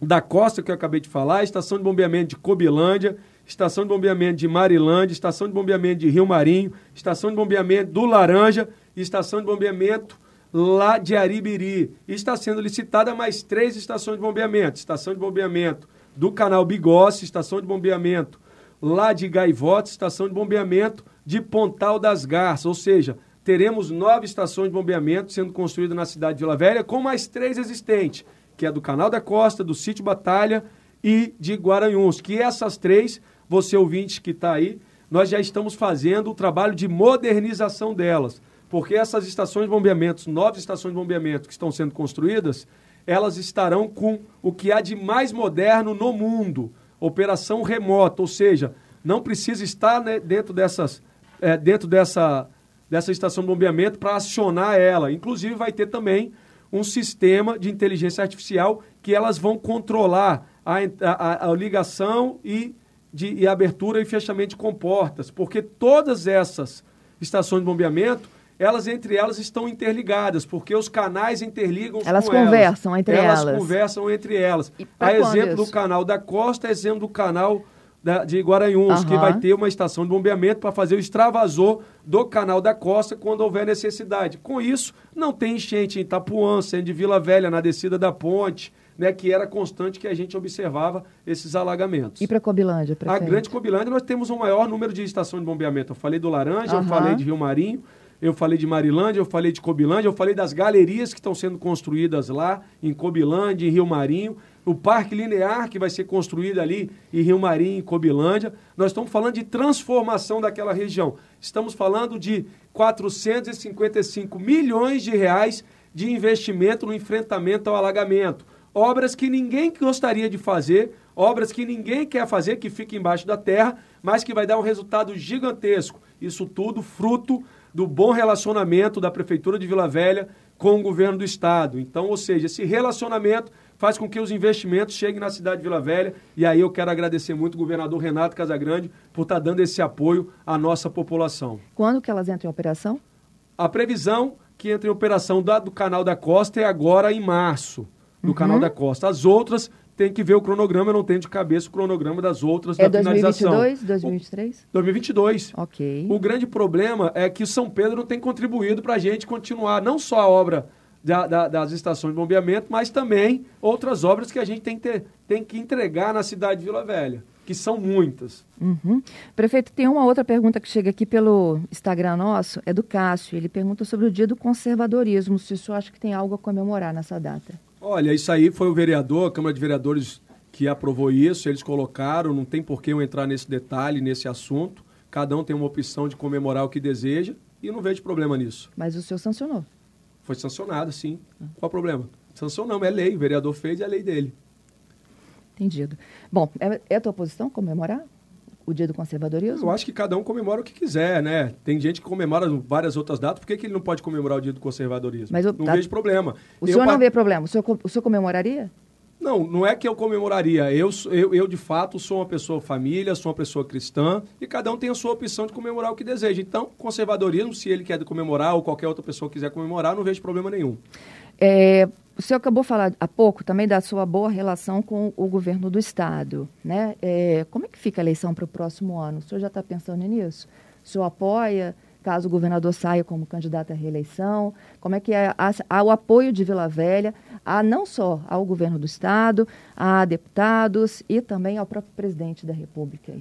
da Costa, que eu acabei de falar, estação de bombeamento de Cobilândia, estação de bombeamento de Marilândia, estação de bombeamento de Rio Marinho, estação de bombeamento do Laranja e estação de bombeamento lá de Aribiri. E está sendo licitada mais três estações de bombeamento, estação de bombeamento do Canal Bigossi, estação de bombeamento lá de Gaivotas, estação de bombeamento de Pontal das Garças, ou seja, teremos nove estações de bombeamento sendo construídas na cidade de Vila Velha, com mais três existentes, que é do Canal da Costa, do Sítio Batalha e de Guaranhuns. Que essas três, você ouvinte que está aí, nós já estamos fazendo o trabalho de modernização delas, porque essas estações de bombeamento, nove estações de bombeamento que estão sendo construídas, elas estarão com o que há de mais moderno no mundo, operação remota, ou seja, não precisa estar, né, dentro dessas, é, dentro dessa... dessa estação de bombeamento para acionar ela. Inclusive vai ter também um sistema de inteligência artificial que elas vão controlar a, a, a ligação e, de, e abertura e fechamento de comportas, porque todas essas estações de bombeamento, elas entre elas estão interligadas, porque os canais interligam elas com conversam elas. Entre elas. Elas conversam entre elas. A exemplo isso? do Canal da Costa, a exemplo do canal... Da, de Guaranhuns, uhum. que vai ter uma estação de bombeamento para fazer o extravasor do Canal da Costa quando houver necessidade. Com isso, não tem enchente em Itapuã, sendo de Vila Velha, na descida da ponte, né, que era constante que a gente observava esses alagamentos. E para Cobilândia? A Grande Cobilândia, nós temos o maior número de estações de bombeamento. Eu falei do Laranja, uhum. eu falei de Rio Marinho, eu falei de Marilândia, eu falei de Cobilândia, eu falei das galerias que estão sendo construídas lá em Cobilândia, em Rio Marinho, o Parque Linear que vai ser construído ali em Rio Marinho, em Cobilândia. Nós estamos falando de transformação daquela região. Estamos falando de quatrocentos e cinquenta e cinco milhões de reais de investimento no enfrentamento ao alagamento. Obras que ninguém gostaria de fazer, obras que ninguém quer fazer, que fica embaixo da terra, mas que vai dar um resultado gigantesco. Isso tudo fruto do bom relacionamento da Prefeitura de Vila Velha com o governo do Estado. Então, ou seja, esse relacionamento faz com que os investimentos cheguem na cidade de Vila Velha, e aí eu quero agradecer muito o governador Renato Casagrande por estar dando esse apoio à nossa população. Quando que elas entram em operação? A previsão que entra em operação do Canal da Costa é agora em março. do uhum. Canal da Costa. As outras tem que ver o cronograma, eu não tenho de cabeça o cronograma das outras é da finalização. dois mil e vinte e dois, dois mil e vinte e três? O, dois mil e vinte e dois. Ok. O grande problema é que São Pedro tem contribuído para a gente continuar não só a obra da, da, das estações de bombeamento, mas também outras obras que a gente tem que, ter, tem que entregar na cidade de Vila Velha, que são muitas. Uhum. Prefeito, tem uma outra pergunta que chega aqui pelo Instagram nosso, é do Cássio. Ele pergunta sobre o dia do conservadorismo, se o senhor acha que tem algo a comemorar nessa data. Olha, isso aí foi o vereador, a Câmara de Vereadores que aprovou isso, eles colocaram, não tem por que eu entrar nesse detalhe, nesse assunto. Cada um tem uma opção de comemorar o que deseja e não vejo problema nisso. Mas o senhor sancionou? Foi sancionado, sim. Ah. Qual o problema? Sancionamos, é lei, o vereador fez e é lei dele. Entendido. Bom, é, é a tua posição comemorar o dia do conservadorismo? Eu acho que cada um comemora o que quiser, né? Tem gente que comemora várias outras datas. Por que, que ele não pode comemorar o dia do conservadorismo? Mas eu, não tá... vejo problema. O eu senhor part... não vê problema? O senhor, o senhor comemoraria? Não, não é que eu comemoraria. Eu, eu, eu, de fato, sou uma pessoa família, sou uma pessoa cristã e cada um tem a sua opção de comemorar o que deseja. Então, conservadorismo, se ele quer comemorar ou qualquer outra pessoa quiser comemorar, não vejo problema nenhum. É... O senhor acabou de falar há pouco também da sua boa relação com o governo do Estado, né? É, como é que fica a eleição para o próximo ano? O senhor já está pensando nisso? O senhor apoia, caso o governador saia como candidato à reeleição? Como é que é a, a, o apoio de Vila Velha, a, não só ao governo do Estado, a deputados e também ao próprio presidente da República?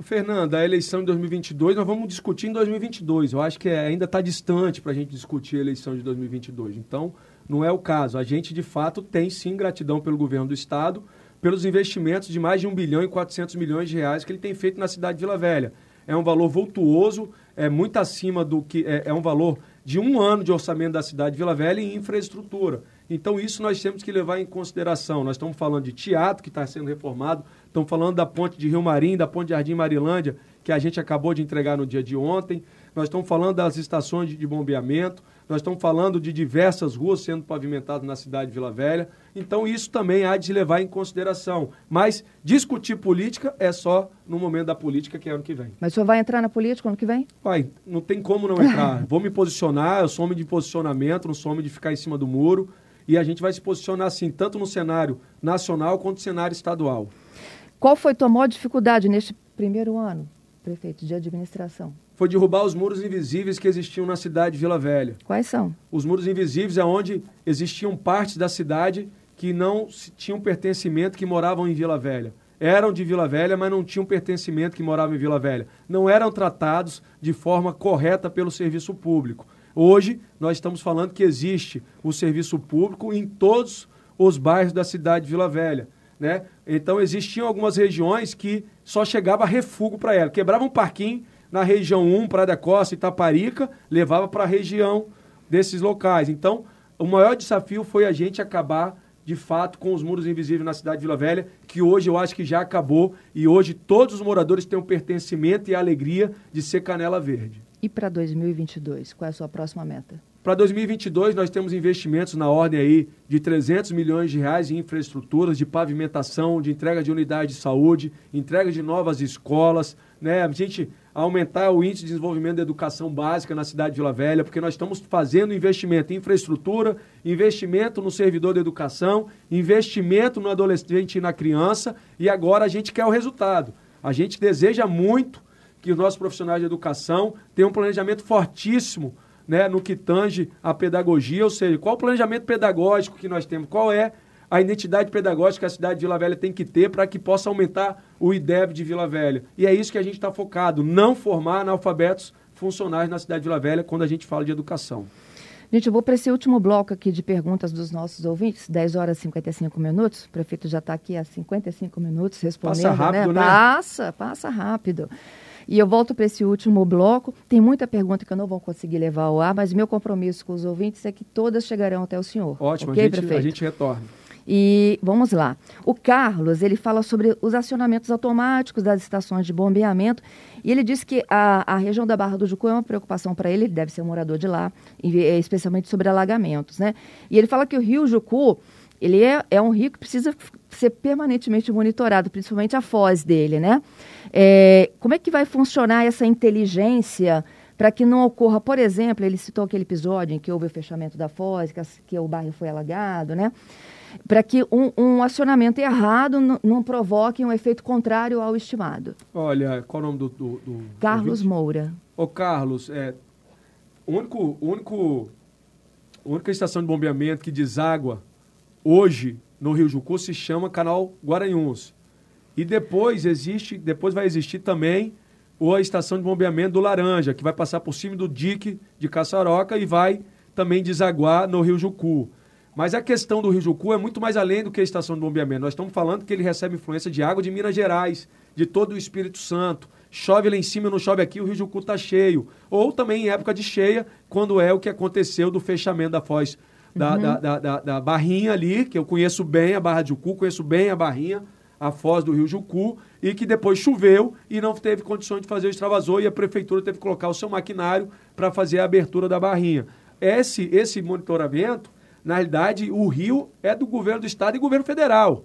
Fernanda, a eleição de dois mil e vinte e dois, nós vamos discutir em dois mil e vinte e dois. Eu acho que é, ainda está distante para a gente discutir a eleição de dois mil e vinte e dois. Então, não é o caso. A gente, de fato, tem sim gratidão pelo governo do Estado, pelos investimentos de mais de um bilhão e quatrocentos milhões de reais que ele tem feito na cidade de Vila Velha. É um valor vultuoso, é muito acima do que... É, é um valor de um ano de orçamento da cidade de Vila Velha em infraestrutura. Então, isso nós temos que levar em consideração. Nós estamos falando de teatro, que está sendo reformado, estamos falando da ponte de Rio Marim, da ponte de Jardim Marilândia, que a gente acabou de entregar no dia de ontem. Nós estamos falando das estações de, de bombeamento, nós estamos falando de diversas ruas sendo pavimentadas na cidade de Vila Velha. Então, isso também há de se levar em consideração. Mas discutir política é só no momento da política, que é ano que vem. Mas o senhor vai entrar na política ano que vem? Vai, não tem como não entrar. Vou me posicionar, eu sou homem de posicionamento, não sou homem de ficar em cima do muro. E a gente vai se posicionar assim, tanto no cenário nacional quanto no cenário estadual. Qual foi a tua maior dificuldade neste primeiro ano, prefeito, de administração? Foi derrubar os muros invisíveis que existiam na cidade de Vila Velha. Quais são? Os muros invisíveis é onde existiam partes da cidade que não tinham pertencimento, que moravam em Vila Velha. Eram de Vila Velha, mas não tinham pertencimento, que moravam em Vila Velha. Não eram tratados de forma correta pelo serviço público. Hoje, nós estamos falando que existe o serviço público em todos os bairros da cidade de Vila Velha, né? Então, existiam algumas regiões que só chegava refúgio para ela. Quebrava um parquinho na região um, Praia da Costa, Itaparica, levava para a região desses locais. Então, o maior desafio foi a gente acabar, de fato, com os muros invisíveis na cidade de Vila Velha, que hoje eu acho que já acabou, e hoje todos os moradores têm o pertencimento e a alegria de ser Canela Verde. E para dois mil e vinte e dois, qual é a sua próxima meta? Para dois mil e vinte e dois, nós temos investimentos na ordem aí de trezentos milhões de reais em infraestruturas, de pavimentação, de entrega de unidades de saúde, entrega de novas escolas, né? A gente aumentar o índice de desenvolvimento da educação básica na cidade de Vila Velha, porque nós estamos fazendo investimento em infraestrutura, investimento no servidor da educação, investimento no adolescente e na criança, e agora a gente quer o resultado. A gente deseja muito que os nossos profissionais de educação tenham um planejamento fortíssimo, né, no que tange a pedagogia, ou seja, qual o planejamento pedagógico que nós temos, qual é a identidade pedagógica que a cidade de Vila Velha tem que ter para que possa aumentar o I D E B de Vila Velha. E é isso que a gente está focado, não formar analfabetos funcionários na cidade de Vila Velha quando a gente fala de educação. Gente, eu vou para esse último bloco aqui de perguntas dos nossos ouvintes, dez horas e cinquenta e cinco minutos, o prefeito já está aqui há cinquenta e cinco minutos respondendo. Passa rápido, né? né? Passa, passa rápido. E eu volto para esse último bloco. Tem muita pergunta que eu não vou conseguir levar ao ar, mas meu compromisso com os ouvintes é que todas chegarão até o senhor. Ótimo, okay, a, gente, a gente retorna. E vamos lá. O Carlos, ele fala sobre os acionamentos automáticos das estações de bombeamento e ele diz que a, a região da Barra do Jucu é uma preocupação para ele, ele deve ser um morador de lá, especialmente sobre alagamentos, né? E ele fala que o Rio Jucu, ele é, é um rio que precisa ser permanentemente monitorado, principalmente a foz dele, né? É, como é que vai funcionar essa inteligência para que não ocorra, por exemplo, ele citou aquele episódio em que houve o fechamento da foz, que, que o bairro foi alagado, né? para que um, um acionamento errado não, não provoque um efeito contrário ao estimado. Olha, qual é o nome do... do, do Carlos Moura. Ô, Carlos, é, o único, o único, a única estação de bombeamento que deságua hoje no Rio Jucu se chama Canal Guaranhuns. E depois existe, depois vai existir também ou a estação de bombeamento do Laranja, que vai passar por cima do dique de Caçaroca e vai também desaguar no Rio Jucu. Mas a questão do Rio Jucu é muito mais além do que a estação de bombeamento. Nós estamos falando que ele recebe influência de água de Minas Gerais, de todo o Espírito Santo. Chove lá em cima, não chove aqui, o Rio Jucu está cheio. Ou também em época de cheia, quando é o que aconteceu do fechamento da foz da, uhum. da, da, da, da Barrinha ali, que eu conheço bem a Barra do Jucu, conheço bem a Barrinha, a foz do Rio Jucu, e que depois choveu e não teve condições de fazer o extravasor e a prefeitura teve que colocar o seu maquinário para fazer a abertura da Barrinha. Esse, esse monitoramento, na realidade, o rio é do governo do estado e governo federal.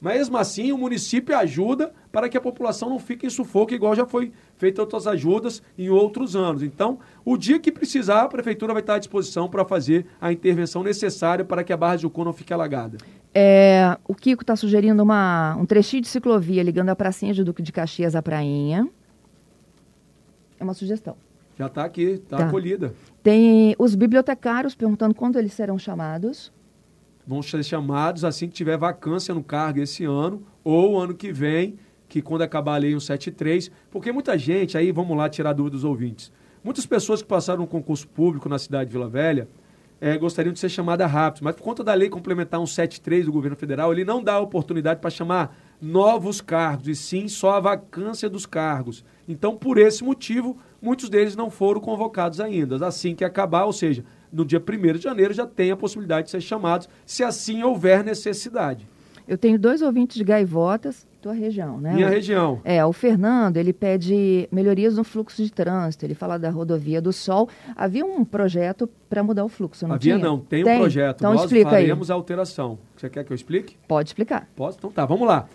Mas, mesmo assim, o município ajuda para que a população não fique em sufoco, igual já foi feita outras ajudas em outros anos. Então, o dia que precisar, a prefeitura vai estar à disposição para fazer a intervenção necessária para que a Barra do Jucu não fique alagada. É, o Kiko está sugerindo uma, um trechinho de ciclovia ligando a pracinha de Duque de Caxias à Prainha. É uma sugestão. Já está aqui, está tá. acolhida. Tem os bibliotecários perguntando quando eles serão chamados. Vão ser chamados assim que tiver vacância no cargo esse ano ou ano que vem, que quando acabar a lei cento e setenta e três, porque muita gente, aí vamos lá tirar a dúvida dos ouvintes, muitas pessoas que passaram um concurso público na cidade de Vila Velha, É, gostariam de ser chamada rápido, mas por conta da lei complementar cento e setenta e três do governo federal, ele não dá oportunidade para chamar novos cargos, e sim só a vacância dos cargos. Então, por esse motivo, muitos deles não foram convocados ainda. Assim que acabar, ou seja, no dia primeiro de janeiro, já tem a possibilidade de ser chamados, se assim houver necessidade. Eu tenho dois ouvintes de Gaivotas, tua região, né? Minha o, região. É, o Fernando, ele pede melhorias no fluxo de trânsito, ele fala da rodovia do Sol. Havia um projeto para mudar o fluxo, não Havia tinha? não, tem, tem um projeto. Então, Nós explica faremos aí. a alteração. Você quer que eu explique? Pode explicar. Pode? Então tá, vamos lá.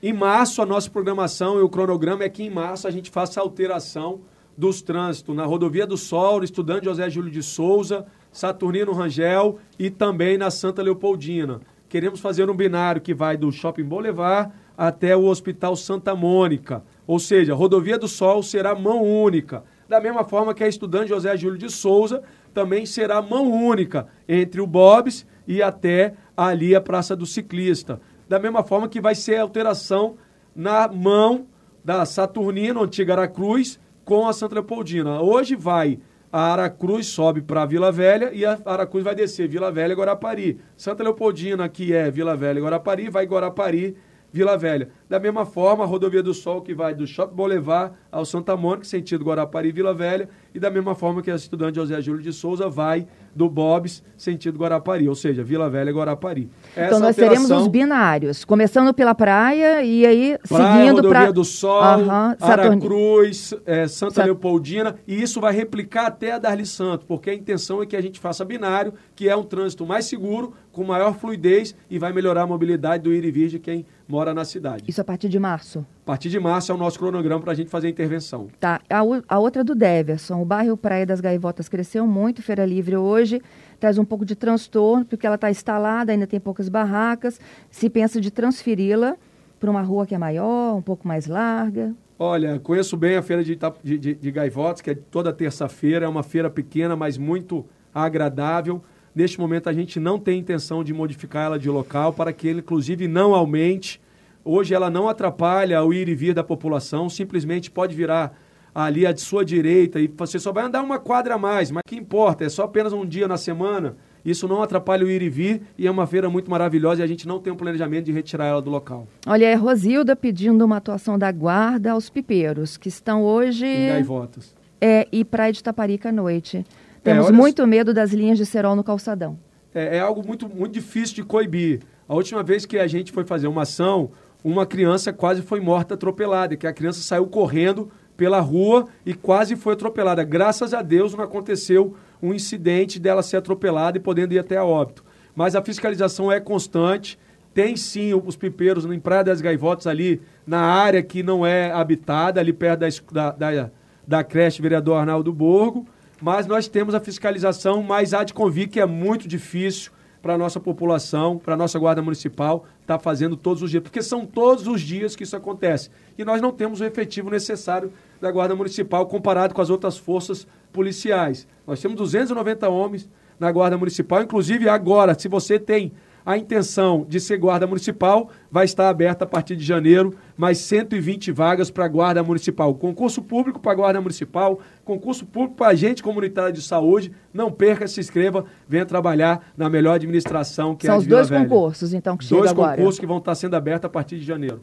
Em março, a nossa programação e o cronograma é que em março a gente faça a alteração dos trânsitos na rodovia do Sol, Estudante José Júlio de Souza, Saturnino Rangel e também na Santa Leopoldina. Queremos fazer um binário que vai do Shopping Boulevard até o Hospital Santa Mônica. Ou seja, a Rodovia do Sol será mão única. Da mesma forma que a Estudante José Júlio de Souza também será mão única entre o Bob's e até ali a Praça do Ciclista. Da mesma forma que vai ser a alteração na mão da Saturnina, antiga Aracruz, com a Santa Leopoldina. Hoje vai... A Aracruz sobe para Vila Velha e a Aracruz vai descer Vila Velha e Guarapari. Santa Leopoldina, que é Vila Velha e Guarapari, vai Guarapari, Vila Velha. Da mesma forma, a Rodovia do Sol, que vai do Shopping Boulevard ao Santa Mônica, sentido Guarapari e Vila Velha. E da mesma forma que a Estudante José Júlio de Souza vai do Bob's, sentido Guarapari, ou seja, Vila Velha e Guarapari. Essa então nós alteração... teremos os binários, começando pela praia e aí praia, seguindo para... Rodovia pra... do Sol, uhum, Aracruz, é, Santa Sat... Leopoldina, e isso vai replicar até a Darli Santo, porque a intenção é que a gente faça binário, que é um trânsito mais seguro, com maior fluidez e vai melhorar a mobilidade do ir e vir de quem mora na cidade. Isso a partir de março? A partir de março é o nosso cronograma para a gente fazer a intervenção. Tá. A, a outra é do Deverson. O bairro Praia das Gaivotas cresceu muito, Feira Livre hoje, traz um pouco de transtorno, porque ela está instalada, ainda tem poucas barracas. Se pensa de transferi-la para uma rua que é maior, um pouco mais larga. Olha, conheço bem a Feira de, Itap... de, de, de Gaivotas, que é toda terça-feira. É uma feira pequena, mas muito agradável. Neste momento, a gente não tem intenção de modificar ela de local para que ele, inclusive, não aumente. Hoje, ela não atrapalha o ir e vir da população, simplesmente pode virar ali à sua direita e você só vai andar uma quadra a mais, mas que importa, é só apenas um dia na semana. Isso não atrapalha o ir e vir e é uma feira muito maravilhosa e a gente não tem um planejamento de retirar ela do local. Olha, é Rosilda pedindo uma atuação da guarda aos pipeiros, que estão hoje... Em Gaivotas. É, e Praia de Taparica à noite. Temos é, olha... muito medo das linhas de cerol no calçadão. É, é algo muito, muito difícil de coibir. A última vez que a gente foi fazer uma ação, uma criança quase foi morta atropelada, que a criança saiu correndo pela rua e quase foi atropelada. Graças a Deus não aconteceu um incidente dela ser atropelada e podendo ir até a óbito. Mas a fiscalização é constante. Tem sim os pipeiros em Praia das Gaivotas ali na área que não é habitada, ali perto da, da, da creche vereador Arnaldinho Borgo. Mas nós temos a fiscalização, mas há de convir que é muito difícil. para a nossa população, para a nossa Guarda Municipal, está fazendo todos os dias, porque são todos os dias que isso acontece. E nós não temos o efetivo necessário da Guarda Municipal comparado com as outras forças policiais. Nós temos duzentos e noventa homens na Guarda Municipal, inclusive agora, se você tem a intenção de ser Guarda Municipal, vai estar aberta a partir de janeiro, mais cento e vinte vagas para a Guarda Municipal. Concurso público para a Guarda Municipal, concurso público para agente comunitário de saúde. Não perca, se inscreva, venha trabalhar na melhor administração que é a de Vila Velha. São os dois concursos, então, que chegam agora. Dois concursos que vão estar sendo abertos a partir de janeiro.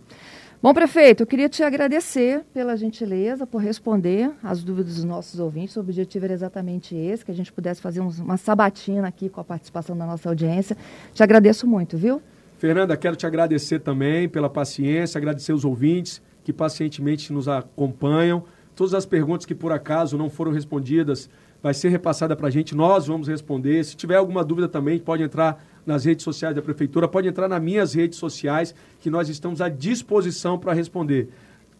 Bom, prefeito, eu queria te agradecer pela gentileza, por responder as dúvidas dos nossos ouvintes. O objetivo era exatamente esse, que a gente pudesse fazer uns, uma sabatina aqui com a participação da nossa audiência. Te agradeço muito, viu? Fernanda, quero te agradecer também pela paciência, agradecer os ouvintes que pacientemente nos acompanham. Todas as perguntas que por acaso não foram respondidas, vai ser repassada para a gente, nós vamos responder. Se tiver alguma dúvida também, pode entrar nas redes sociais da Prefeitura, pode entrar nas minhas redes sociais, que nós estamos à disposição para responder.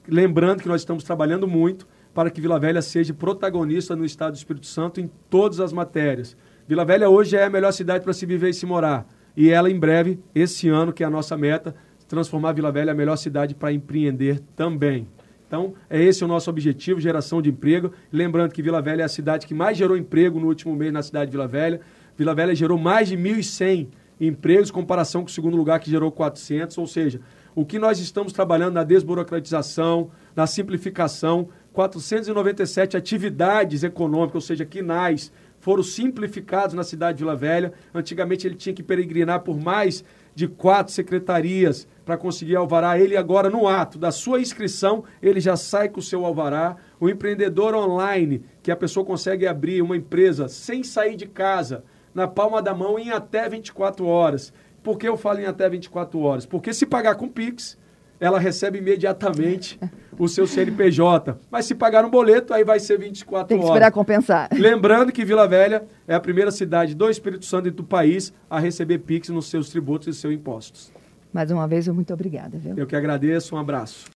Lembrando que nós estamos trabalhando muito para que Vila Velha seja protagonista no Estado do Espírito Santo em todas as matérias. Vila Velha hoje é a melhor cidade para se viver e se morar. E ela, em breve, esse ano, que é a nossa meta, transformar Vila Velha a melhor cidade para empreender também. Então, é esse o nosso objetivo, geração de emprego. Lembrando que Vila Velha é a cidade que mais gerou emprego no último mês na cidade de Vila Velha. Vila Velha gerou mais de mil e cem empregos, em comparação com o segundo lugar, que gerou quatrocentos. Ou seja, o que nós estamos trabalhando na desburocratização, na simplificação, quatrocentas e noventa e sete atividades econômicas, ou seja, quinais, foram simplificados na cidade de Vila Velha. Antigamente ele tinha que peregrinar por mais de quatro secretarias para conseguir alvará. Ele agora, no ato da sua inscrição, ele já sai com o seu alvará. O empreendedor online, que a pessoa consegue abrir uma empresa sem sair de casa, na palma da mão, em até vinte e quatro horas. Por que eu falo em até vinte e quatro horas? Porque se pagar com Pix, ela recebe imediatamente o seu C N P J. Mas se pagar um boleto, aí vai ser vinte e quatro horas. Tem que esperar horas. Compensar. Lembrando que Vila Velha é a primeira cidade do Espírito Santo e do país a receber Pix nos seus tributos e seus impostos. Mais uma vez, muito obrigada, viu? Eu que agradeço, um abraço.